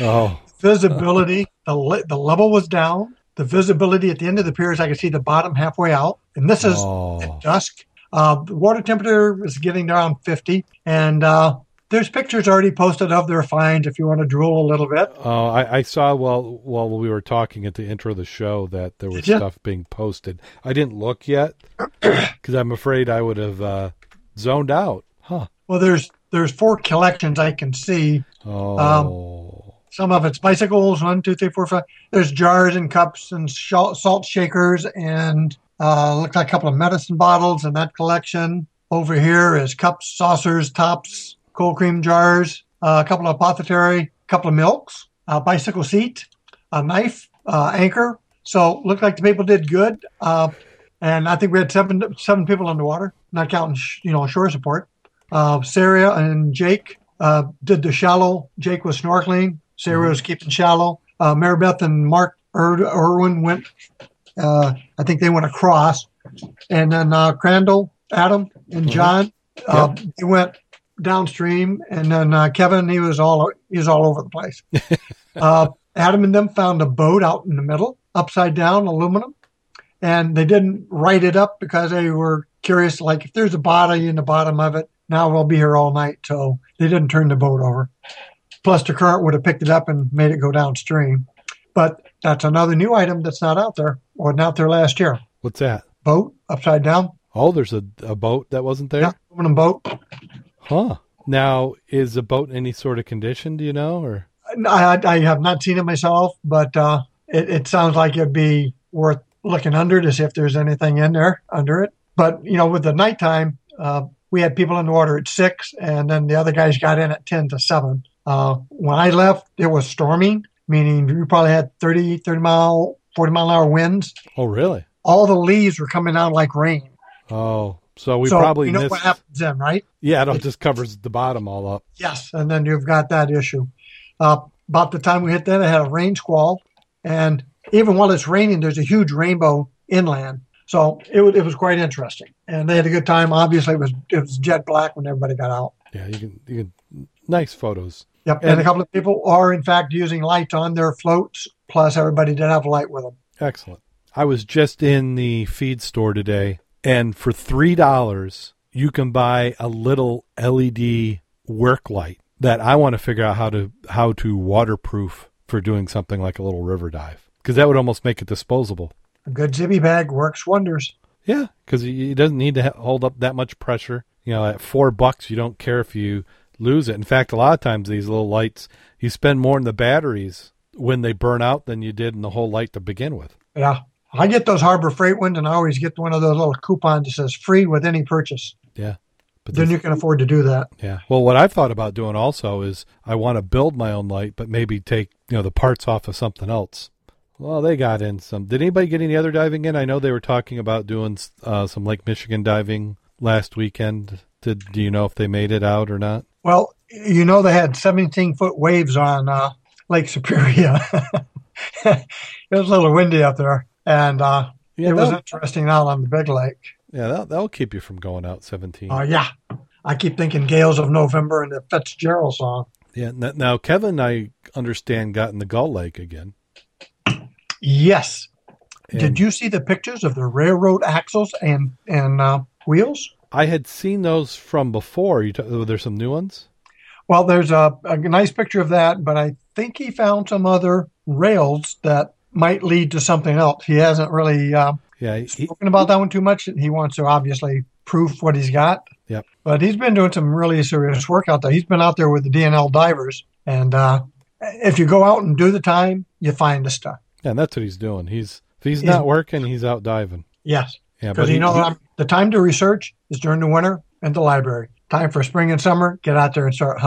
Oh. Visibility, the level was down. The visibility at the end of the pier is I could see the bottom halfway out. And this is at dusk. The water temperature is getting around 50. And there's pictures already posted of their finds if you want to drool a little bit. Oh, I saw while we were talking at the intro of the show that there was stuff being posted. I didn't look yet because I'm afraid I would have zoned out. Huh. Well, there's four collections I can see. Oh. Some of it's bicycles, 1, 2, 3, 4, 5. There's jars and cups and salt shakers and looks like a couple of medicine bottles in that collection. Over here is cups, saucers, tops, cold cream jars, a couple of apothecary, a couple of milks, a bicycle seat, a knife, anchor. So looked like the people did good. And I think we had seven people on the water, not counting shore support. Sarah and Jake did the shallow. Jake was snorkeling. Sarah was keeping shallow. Maribeth and Mark Irwin went, I think they went across. And then Crandall, Adam, and John, they went downstream, and then Kevin, he was all over the place. Adam and them found a boat out in the middle, upside down, aluminum, and they didn't write it up because they were curious, like, if there's a body in the bottom of it, now we'll be here all night, so they didn't turn the boat over. Plus, the current would have picked it up and made it go downstream. But that's another new item that's not out there, or not there last year. What's that? Boat, upside down. Oh, there's a boat that wasn't there? Yeah, aluminum boat. Huh. Now, is the boat in any sort of condition, do you know? Or I have not seen it myself, but it sounds like it'd be worth looking under to see if there's anything in there under it. But, with the nighttime, we had people in the water at 6, and then the other guys got in at 10 to 7. When I left, it was storming, meaning you probably had 40 mile an hour winds. Oh, really? All the leaves were coming out like rain. Oh, so we probably you know missed what happens then, right? Yeah, it just covers the bottom all up. Yes, and then you've got that issue. About the time we hit that, it had a rain squall, and even while it's raining, there's a huge rainbow inland. So it was quite interesting, and they had a good time. Obviously, it was jet black when everybody got out. Yeah, you can nice photos. Yep, and a couple of people are in fact using lights on their floats. Plus, everybody did have a light with them. Excellent. I was just in the feed store today. And for $3, you can buy a little LED work light that I want to figure out how to waterproof for doing something like a little river dive, because that would almost make it disposable. A good zibby bag works wonders. Yeah, because it doesn't need to hold up that much pressure. At $4, you don't care if you lose it. In fact, a lot of times these little lights, you spend more on the batteries when they burn out than you did in the whole light to begin with. Yeah. I get those Harbor Freight ones, and I always get one of those little coupons that says free with any purchase. Yeah. But then you can afford to do that. Yeah. Well, what I've thought about doing also is I want to build my own light, but maybe take, you know, the parts off of something else. Well, they got in some. Did anybody get any other diving in? I know they were talking about doing some Lake Michigan diving last weekend. Do you know if they made it out or not? Well, you know, they had 17-foot waves on Lake Superior. It was a little windy up there, and it was interesting out on the big lake. Yeah, that'll keep you from going out 17. Yeah. I keep thinking Gales of November and the Fitzgerald song. Yeah. Now, Kevin, I understand, got in the Gull Lake again. Yes. And did you see the pictures of the railroad axles and wheels? I had seen those from before. Were there some new ones? Well, there's a nice picture of that, but I think he found some other rails that might lead to something else. He hasn't really spoken about that one too much. He wants to obviously proof what he's got. Yep. But he's been doing some really serious work out there. He's been out there with the DNL divers, and if you go out and do the time, you find the stuff. Yeah, and that's what he's doing. If he's not working, he's out diving. Yes. Yeah, because the time to research is during the winter and the library. Time for spring and summer, get out there and start,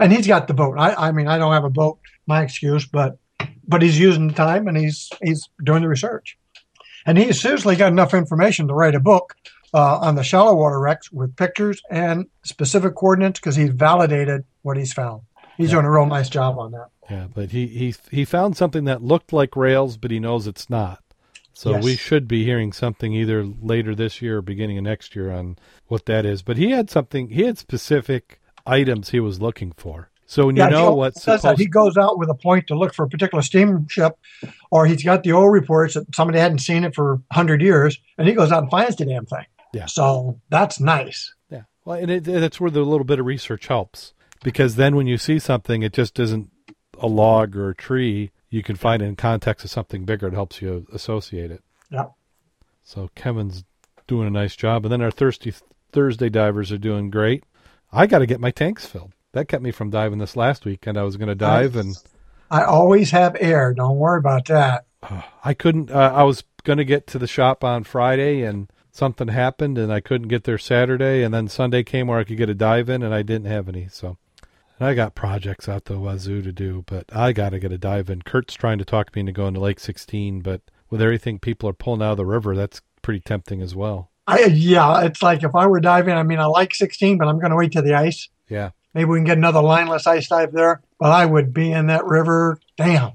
And he's got the boat. I mean, I don't have a boat, my excuse, but he's using the time and he's doing the research. And he's seriously got enough information to write a book on the shallow water wrecks with pictures and specific coordinates because he's validated what he's found. He's doing a real nice job on that. Yeah, but he found something that looked like rails, but he knows it's not. So we should be hearing something either later this year or beginning of next year on what that is. But he had specific items he was looking for. So when he goes out with a point to look for a particular steamship, or he's got the old reports that somebody hadn't seen it for 100 years, and he goes out and finds the damn thing. Yeah. So that's nice. Yeah. Well, and that's where the little bit of research helps, because then when you see something, it just isn't a log or a tree. You can find it in context of something bigger. It helps you associate it. Yeah. So Kevin's doing a nice job. And then our Thirsty Thursday divers are doing great. I got to get my tanks filled. That kept me from diving this last week, and I was going to dive. And I always have air. Don't worry about that. I couldn't. I was going to get to the shop on Friday, and something happened, and I couldn't get there Saturday. And then Sunday came where I could get a dive in, and I didn't have any. So. And I got projects out the wazoo to do, but I got to get a dive in. Kurt's trying to talk me into going to Lake 16, but with everything people are pulling out of the river, that's pretty tempting as well. It's like if I were diving, I like 16, but I'm going to wait till the ice. Yeah. Maybe we can get another lineless ice dive there, but I would be in that river. Damn.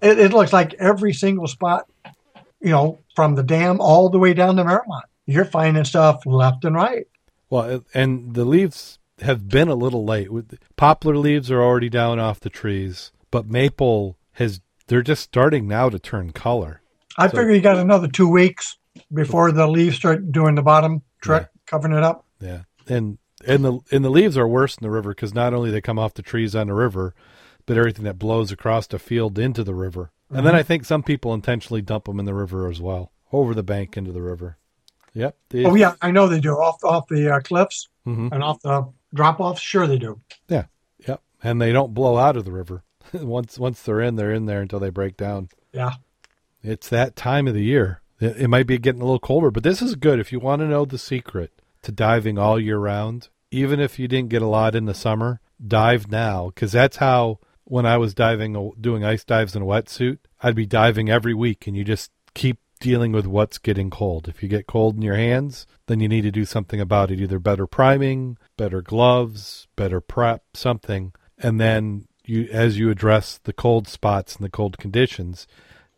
It looks like every single spot, from the dam all the way down to Miramont. You're finding stuff left and right. Well, and the leaves have been a little late. Poplar leaves are already down off the trees, but maple they're just starting now to turn color. I figure you got another 2 weeks before the leaves start doing the bottom trick, covering it up. Yeah. And the leaves are worse in the river because not only they come off the trees on the river, but everything that blows across the field into the river. Mm-hmm. And then I think some people intentionally dump them in the river as well, over the bank into the river. Yep. I know they do off the cliffs and off the drop-offs, sure they do. Yeah, yep. And they don't blow out of the river. Once they're in there until they break down. Yeah. It's that time of the year. It might be getting a little colder, but this is good. If you want to know the secret to diving all year round, even if you didn't get a lot in the summer, dive now. Because that's how, when I was diving, doing ice dives in a wetsuit, I'd be diving every week, and you just keep dealing with what's getting cold. If you get cold in your hands, then you need to do something about it, either better priming, better gloves, better prep, something. And then as you address the cold spots and the cold conditions,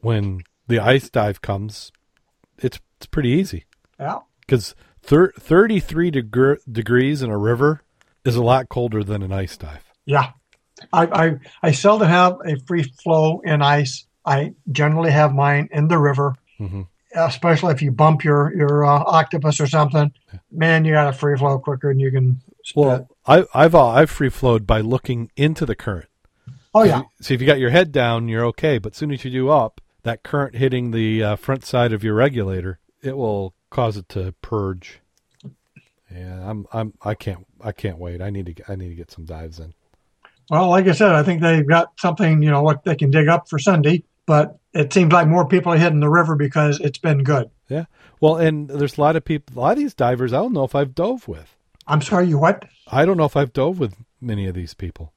when the ice dive comes, it's pretty easy. Yeah. Because 33 degrees in a river is a lot colder than an ice dive. Yeah. I seldom have a free flow in ice. I generally have mine in the river. Mm-hmm. Especially if you bump your octopus or something, man, you got to free flow quicker than you can spit. Well, I've free flowed by looking into the current. Oh, yeah. So if you got your head down, you're okay. But as soon as you do up, that current hitting the front side of your regulator, it will cause it to purge. Yeah, I can't wait. I need to get some dives in. Well, like I said, I think they've got something, what they can dig up for Sunday, but it seems like more people are hitting the river because it's been good. Yeah. Well, and there's a lot of these divers I don't know if I've dove with. I'm sorry, you what? I don't know if I've dove with many of these people.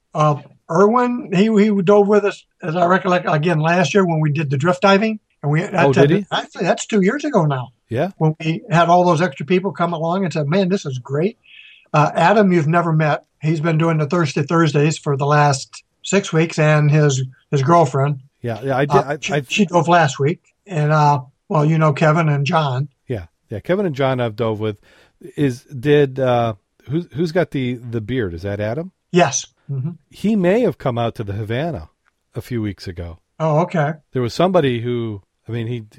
Irwin, he dove with us, as I recollect, again last year when we did the drift diving. And we did he? Actually, that's 2 years ago now. Yeah. When we had all those extra people come along and said, man, this is great. Adam, you've never met. He's been doing the Thirsty Thursdays for the last 6 weeks, and his girlfriend. Yeah, I did. She dove last week. And, well, you know Kevin and John. Yeah, Kevin and John I've dove with. Who's got the beard? Is that Adam? Yes. Mm-hmm. He may have come out to the Havana a few weeks ago. Oh, okay. There was somebody who, I mean,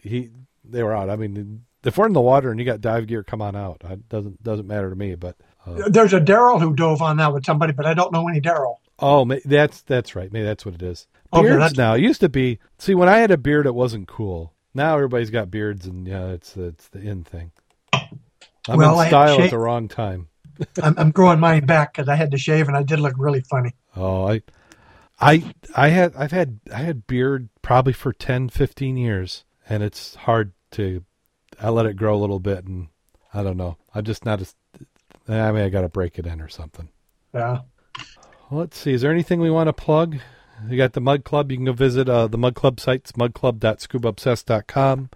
they were out. I mean, if we're in the water and you got dive gear, come on out. It doesn't matter to me, but. There's a Daryl who dove on that with somebody, but I don't know any Daryl. Oh, that's right. Maybe that's what it is. Beards okay, now. It used to be, see, when I had a beard, it wasn't cool. Now everybody's got beards, and yeah, it's the in thing. I'm in style at the wrong time. I'm growing mine back because I had to shave, and I did look really funny. Oh, I've had beard probably for 10, 15 years, and it's hard to. I let it grow a little bit, and I don't know. I'm just not as. I mean, I got to break it in or something. Yeah. Well, let's see. Is there anything we want to plug? You got the Mug Club. You can go visit the Mug Club sites, mugclub.scubaobsessed.com.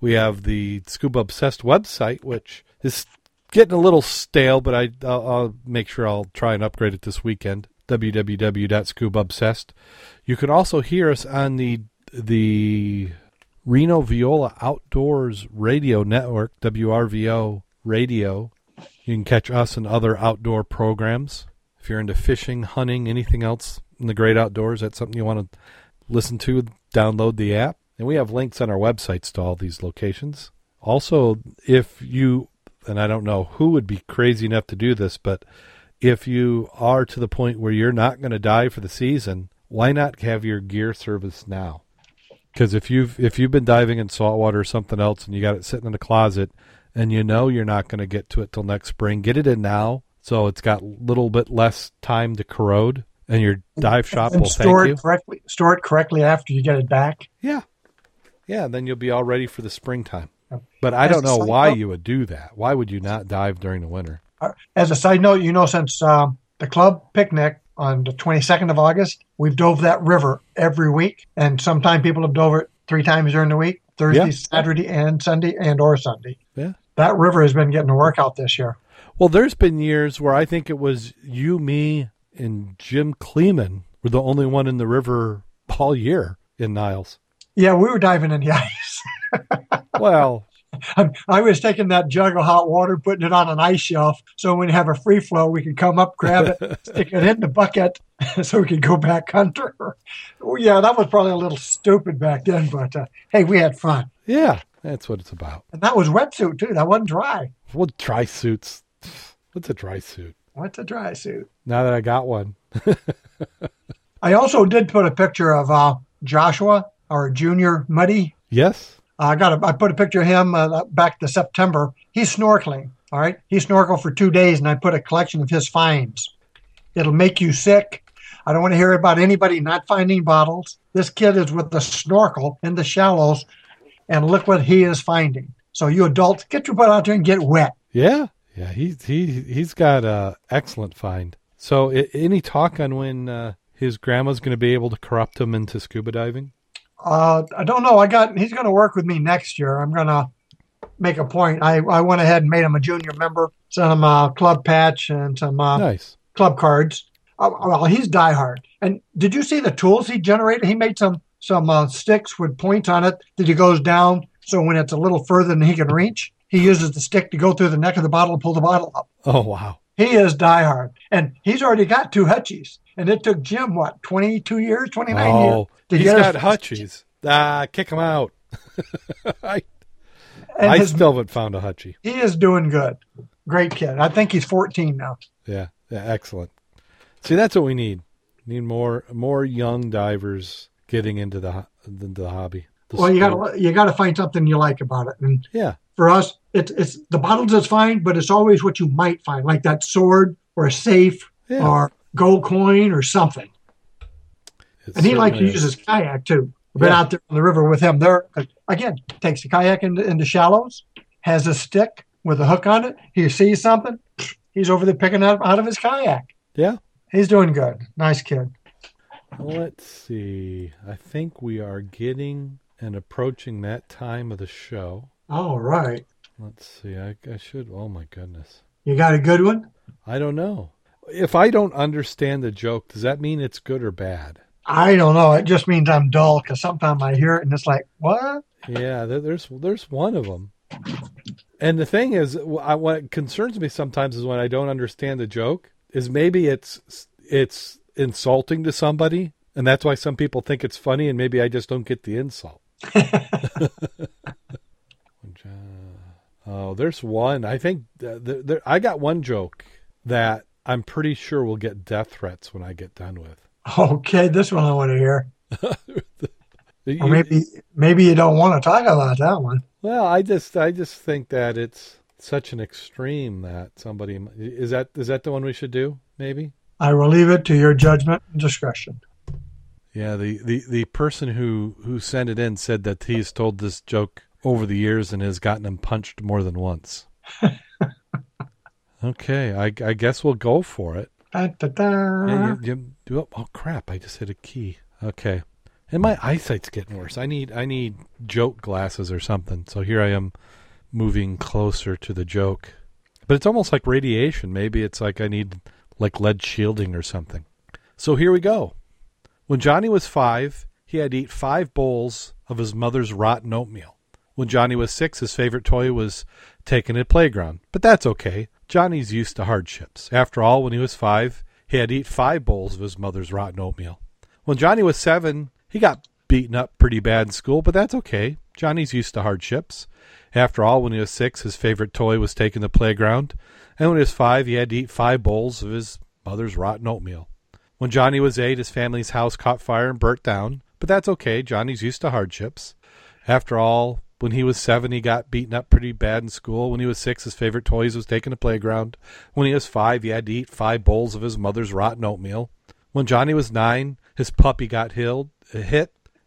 We have the Scuba Obsessed website, which is getting a little stale, but I'll make sure I'll try and upgrade it this weekend, www.scubaobsessed. You can also hear us on the Reno Viola Outdoors Radio Network, WRVO Radio. You can catch us and other outdoor programs. If you're into fishing, hunting, anything else in the great outdoors, that's something you want to listen to, download the app. And we have links on our websites to all these locations. Also, if you, and I don't know who would be crazy enough to do this, but if you are to the point where you're not going to dive for the season, why not have your gear serviced now? Because if you've been diving in saltwater or something else and you got it sitting in a closet and you know you're not going to get to it till next spring, get it in now so it's got a little bit less time to corrode and your dive shop will thank you. Store it correctly after you get it back. Yeah. Yeah, and then you'll be all ready for the springtime. But I don't know why you would do that. Why would you not dive during the winter? As a side note, you know, since the club picnic on the 22nd of August, we've dove that river every week. And sometimes people have dove it 3 times during the week, Thursday, Saturday, and Sunday, and or Sunday. Yeah. That river has been getting a workout this year. Well, there's been years where I think it was you, me, and Jim Kleeman were the only one in the river all year in Niles. Yeah, we were diving in the ice. Well, I was taking that jug of hot water, putting it on an ice shelf, so when we have a free flow, we could come up, grab it, stick it in the bucket, so we could go back under. Yeah, that was probably a little stupid back then, but hey, we had fun. Yeah, that's what it's about. And that was wetsuit too. That wasn't dry. Well, dry suits. What's a dry suit? What's a dry suit? Now that I got one. I also did put a picture of Joshua. Our junior muddy. Yes. I put a picture of him back to September. He's snorkeling, all right? He snorkeled for 2 days, and I put a collection of his finds. It'll make you sick. I don't want to hear about anybody not finding bottles. This kid is with the snorkel in the shallows, and look what he is finding. So you adults, get your butt out there and get wet. Yeah. Yeah, he's got an excellent find. So any talk on when his grandma's going to be able to corrupt him into scuba diving? I don't know. He's going to work with me next year. I'm going to make a point. I went ahead and made him a junior member, sent him a club patch and some nice club cards. Well, he's diehard. And did you see the tools he generated? He made some sticks with points on it that he goes down. So when it's a little further than he can reach, he uses the stick to go through the neck of the bottle and pull the bottle up. Oh, wow. He is diehard. And he's already got 2 Hutchies. And it took Jim, 29 years? He's got Hutchies. Kick him out. I still haven't found a Hutchie. He is doing good. Great kid. I think he's 14 now. Yeah, excellent. See, that's what we need. We need more young divers getting into the hobby. You got to find something you like about it. And yeah. For us, it's the bottles is fine, but it's always what you might find, like that sword or a safe or gold coin or something. And he likes to use his kayak, too. I've been out there on the river with him there. Again, takes the kayak into shallows, has a stick with a hook on it. He sees something, he's over there picking up out of his kayak. Yeah. He's doing good. Nice kid. Let's see. I think we are getting and approaching that time of the show. All right. Let's see. I should. Oh, my goodness. You got a good one? I don't know. If I don't understand the joke, does that mean it's good or bad? I don't know. It just means I'm dull because sometimes I hear it and it's like, what? Yeah, there's one of them. And the thing is, what concerns me sometimes is when I don't understand the joke is maybe it's insulting to somebody, and that's why some people think it's funny, and maybe I just don't get the insult. Oh, there's one. I think I got one joke that I'm pretty sure will get death threats when I get done with. Okay, this one I want to hear. Or maybe you don't want to talk about that one. Well, I just think that it's such an extreme that somebody is that the one we should do? Maybe I will leave it to your judgment and discretion. Yeah, the person who sent it in said that he's told this joke over the years and has gotten him punched more than once. Okay, I guess we'll go for it. Yeah, oh crap! I just hit a key. Okay. And my eyesight's getting worse. I need joke glasses or something. So here I am moving closer to the joke. But it's almost like radiation. Maybe it's like I need like lead shielding or something. So here we go. When Johnny was 5, he had to eat 5 bowls of his mother's rotten oatmeal. When Johnny was 6, his favorite toy was taken to the playground. But that's okay. Johnny's used to hardships. After all, when he was 5, he had to eat 5 bowls of his mother's rotten oatmeal. When Johnny was 7... he got beaten up pretty bad in school, but that's okay. Johnny's used to hardships. After all, when he was 6, his favorite toy was taken to the playground. And when he was 5, he had to eat 5 bowls of his mother's rotten oatmeal. When Johnny was 8, his family's house caught fire and burnt down. But that's okay. Johnny's used to hardships. After all, when he was 7, he got beaten up pretty bad in school. When he was 6, his favorite toys was taken to the playground. When he was 5, he had to eat 5 bowls of his mother's rotten oatmeal. When Johnny was 9, his puppy got hit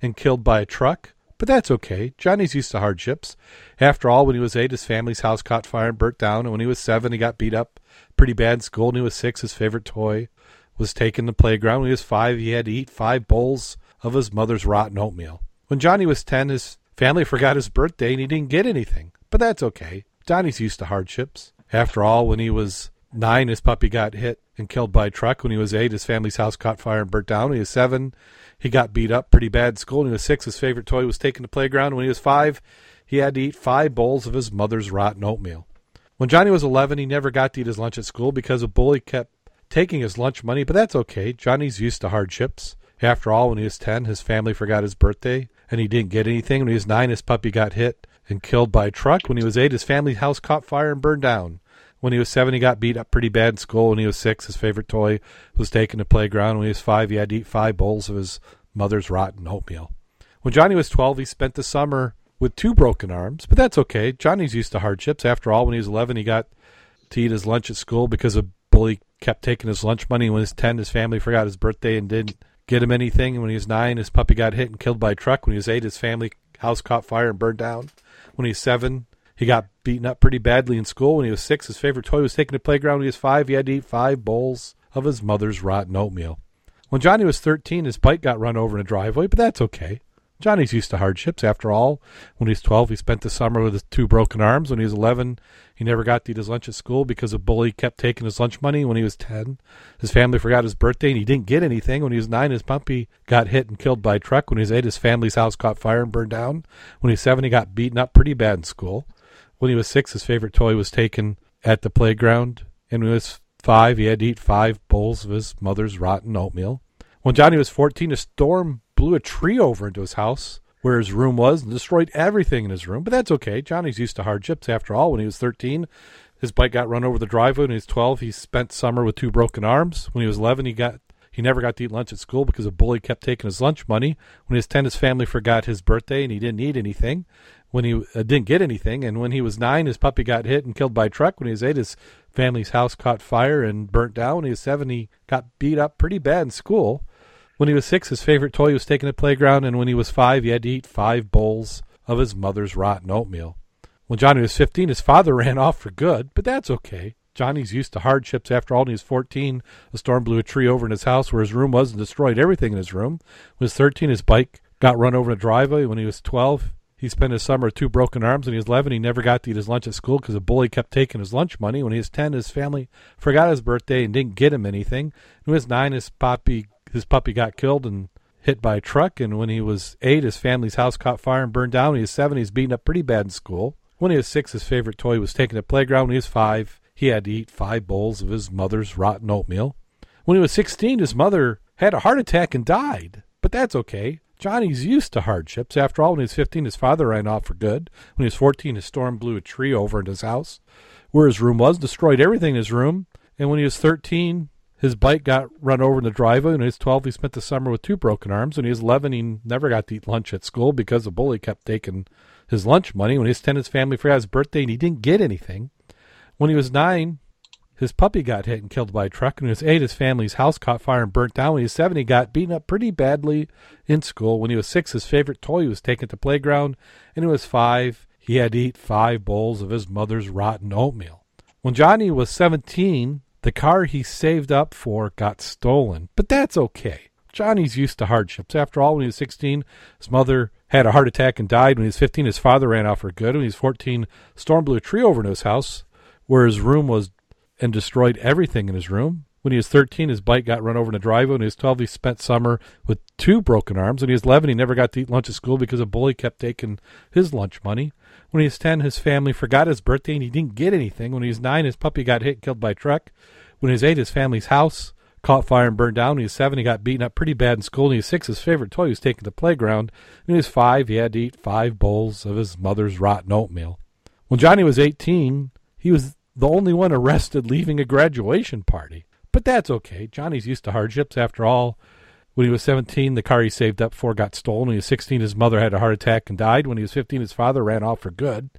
and killed by a truck, but that's okay. Johnny's used to hardships. After all, when he was 8, his family's house caught fire and burnt down, and when he was 7, he got beat up pretty bad in school. When he was 6, his favorite toy was taken to the playground. When he was 5, he had to eat 5 bowls of his mother's rotten oatmeal. When Johnny was 10, his family forgot his birthday, and he didn't get anything, but that's okay. Johnny's used to hardships. After all, when he was 9, his puppy got hit and killed by a truck. When he was 8, his family's house caught fire and burnt down. When he was 7, he got beat up pretty bad in school. When he was 6, his favorite toy was taken to playground. When he was 5, he had to eat 5 bowls of his mother's rotten oatmeal. When Johnny was 11, he never got to eat his lunch at school because a bully kept taking his lunch money, but that's okay. Johnny's used to hardships. After all, when he was 10, his family forgot his birthday, and he didn't get anything. When he was 9, his puppy got hit and killed by a truck. When he was 8, his family's house caught fire and burned down. When he was 7, he got beat up pretty bad in school. When he was 6, his favorite toy was taken to playground. When he was 5, he had to eat 5 bowls of his mother's rotten oatmeal. When Johnny was 12, he spent the summer with 2 broken arms, but that's okay. Johnny's used to hardships. After all, when he was 11, he got to eat his lunch at school because a bully kept taking his lunch money. When he was 10, his family forgot his birthday and didn't get him anything. And when he was 9, his puppy got hit and killed by a truck. When he was 8, his family house caught fire and burned down. When he was 7... he got beaten up pretty badly in school. When he was 6, his favorite toy was taken to the playground. When he was 5, he had to eat 5 bowls of his mother's rotten oatmeal. When Johnny was 13, his bike got run over in a driveway, but that's okay. Johnny's used to hardships. After all, when he was 12, he spent the summer with his 2 broken arms. When he was 11, he never got to eat his lunch at school because a bully kept taking his lunch money. When he was 10, his family forgot his birthday and he didn't get anything. When he was 9, his puppy got hit and killed by a truck. When he was 8, his family's house caught fire and burned down. When he was 7, he got beaten up pretty bad in school. When he was 6, his favorite toy was taken at the playground. And when he was 5, he had to eat 5 bowls of his mother's rotten oatmeal. When Johnny was 14, a storm blew a tree over into his house where his room was and destroyed everything in his room. But that's okay. Johnny's used to hardships. After all, when he was 13, his bike got run over the driveway. When he was 12, he spent summer with 2 broken arms. When he was 11, he never got to eat lunch at school because a bully kept taking his lunch money. When he was 10, his family forgot his birthday and he didn't eat anything. When he didn't get anything, and when he was 9, his puppy got hit and killed by a truck. When he was 8, his family's house caught fire and burnt down. When he was 7, he got beat up pretty bad in school. When he was 6, his favorite toy was taken to the playground. And when he was 5, he had to eat 5 bowls of his mother's rotten oatmeal. When Johnny was 15, his father ran off for good, but that's okay. Johnny's used to hardships. After all, when he was 14, a storm blew a tree over in his house where his room was and destroyed everything in his room. When he was 13, his bike got run over in a driveway. When he was 12, he spent his summer with two broken arms. When he was 11, he never got to eat his lunch at school because a bully kept taking his lunch money. When he was 10, his family forgot his birthday and didn't get him anything. When he was 9, his puppy got killed and hit by a truck. And when he was 8, his family's house caught fire and burned down. When he was 7, he was beaten up pretty bad in school. When he was 6, his favorite toy was taken to the playground. When he was 5, he had to eat 5 bowls of his mother's rotten oatmeal. When he was 16, his mother had a heart attack and died. But that's okay. Johnny's used to hardships. After all, when he was 15, his father ran off for good. When he was 14, his storm blew a tree over in his house where his room was, destroyed everything in his room. And when he was 13, his bike got run over in the driveway. When he was 12, he spent the summer with two broken arms. When he was 11, he never got to eat lunch at school because a bully kept taking his lunch money. When he was 10, his family forgot his birthday and he didn't get anything. When he was 9, his puppy got hit and killed by a truck. When he was 8, his family's house caught fire and burnt down. When he was 7, he got beaten up pretty badly in school. When he was 6, his favorite toy was taken to the playground. And when he was 5, he had to eat 5 bowls of his mother's rotten oatmeal. When Johnny was 17, the car he saved up for got stolen. But that's okay. Johnny's used to hardships. After all, when he was 16, his mother had a heart attack and died. When he was 15, his father ran off for good. When he was 14, a storm blew a tree over in his house where his room was and destroyed everything in his room. When he was 13, his bike got run over in a driveway. When he was 12, he spent summer with two broken arms. When he was 11, he never got to eat lunch at school because a bully kept taking his lunch money. When he was 10, his family forgot his birthday and he didn't get anything. When he was 9, his puppy got hit and killed by a truck. When he was 8, his family's house caught fire and burned down. When he was 7, he got beaten up pretty bad in school. When he was 6, his favorite toy was taken to the playground. When he was 5, he had to eat 5 bowls of his mother's rotten oatmeal. When Johnny was 18, he was the only one arrested leaving a graduation party. But that's okay. Johnny's used to hardships. After all, when he was 17, the car he saved up for got stolen. When he was 16, his mother had a heart attack and died. When he was 15, his father ran off for good.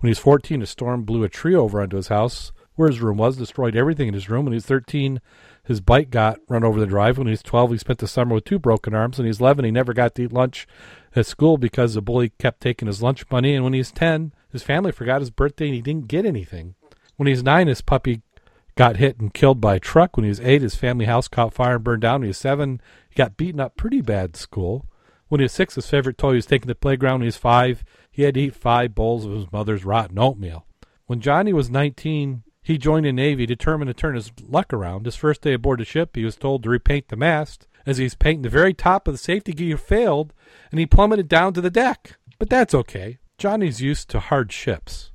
When he was 14, a storm blew a tree over onto his house where his room was, destroyed everything in his room. When he was 13, his bike got run over the drive. When he was 12, he spent the summer with two broken arms. When he was 11, he never got to eat lunch at school because the bully kept taking his lunch money. And when he was 10, his family forgot his birthday and he didn't get anything. When he was 9, his puppy got hit and killed by a truck. When he was 8, his family house caught fire and burned down. When he was 7, he got beaten up pretty bad in school. When he was 6, his favorite toy was taken to the playground. When he was 5, he had to eat 5 bowls of his mother's rotten oatmeal. When Johnny was 19, he joined the Navy, determined to turn his luck around. His first day aboard the ship, he was told to repaint the mast. As he's painting, the very top of the safety gear failed, and he plummeted down to the deck. But that's okay. Johnny's used to hard ships.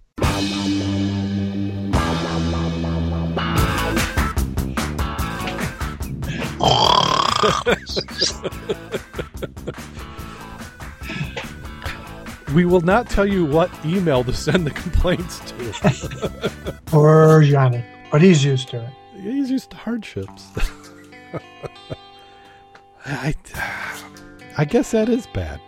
We will not tell you what email to send the complaints to. Or Johnny, but he's used to it. He's used to hardships. I guess that is bad.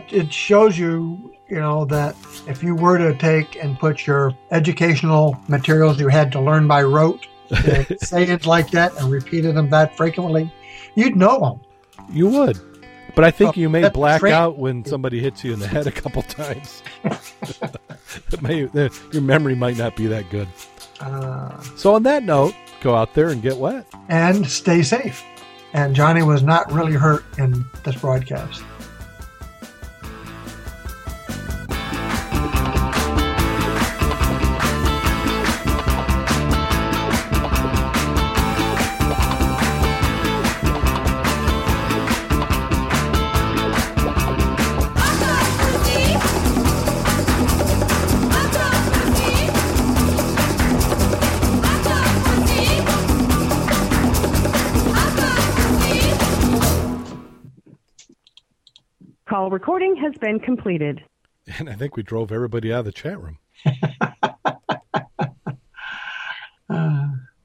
It shows you know, that if you were to take and put your educational materials you had to learn by rote, say it like that and repeated them that frequently, you'd know them. You would. But I think you may black out when somebody hits you in the head a couple times. Your memory might not be that good. So on that note, go out there and get wet. And stay safe. And Johnny was not really hurt in this broadcast. Recording has been completed. And I think we drove everybody out of the chat room.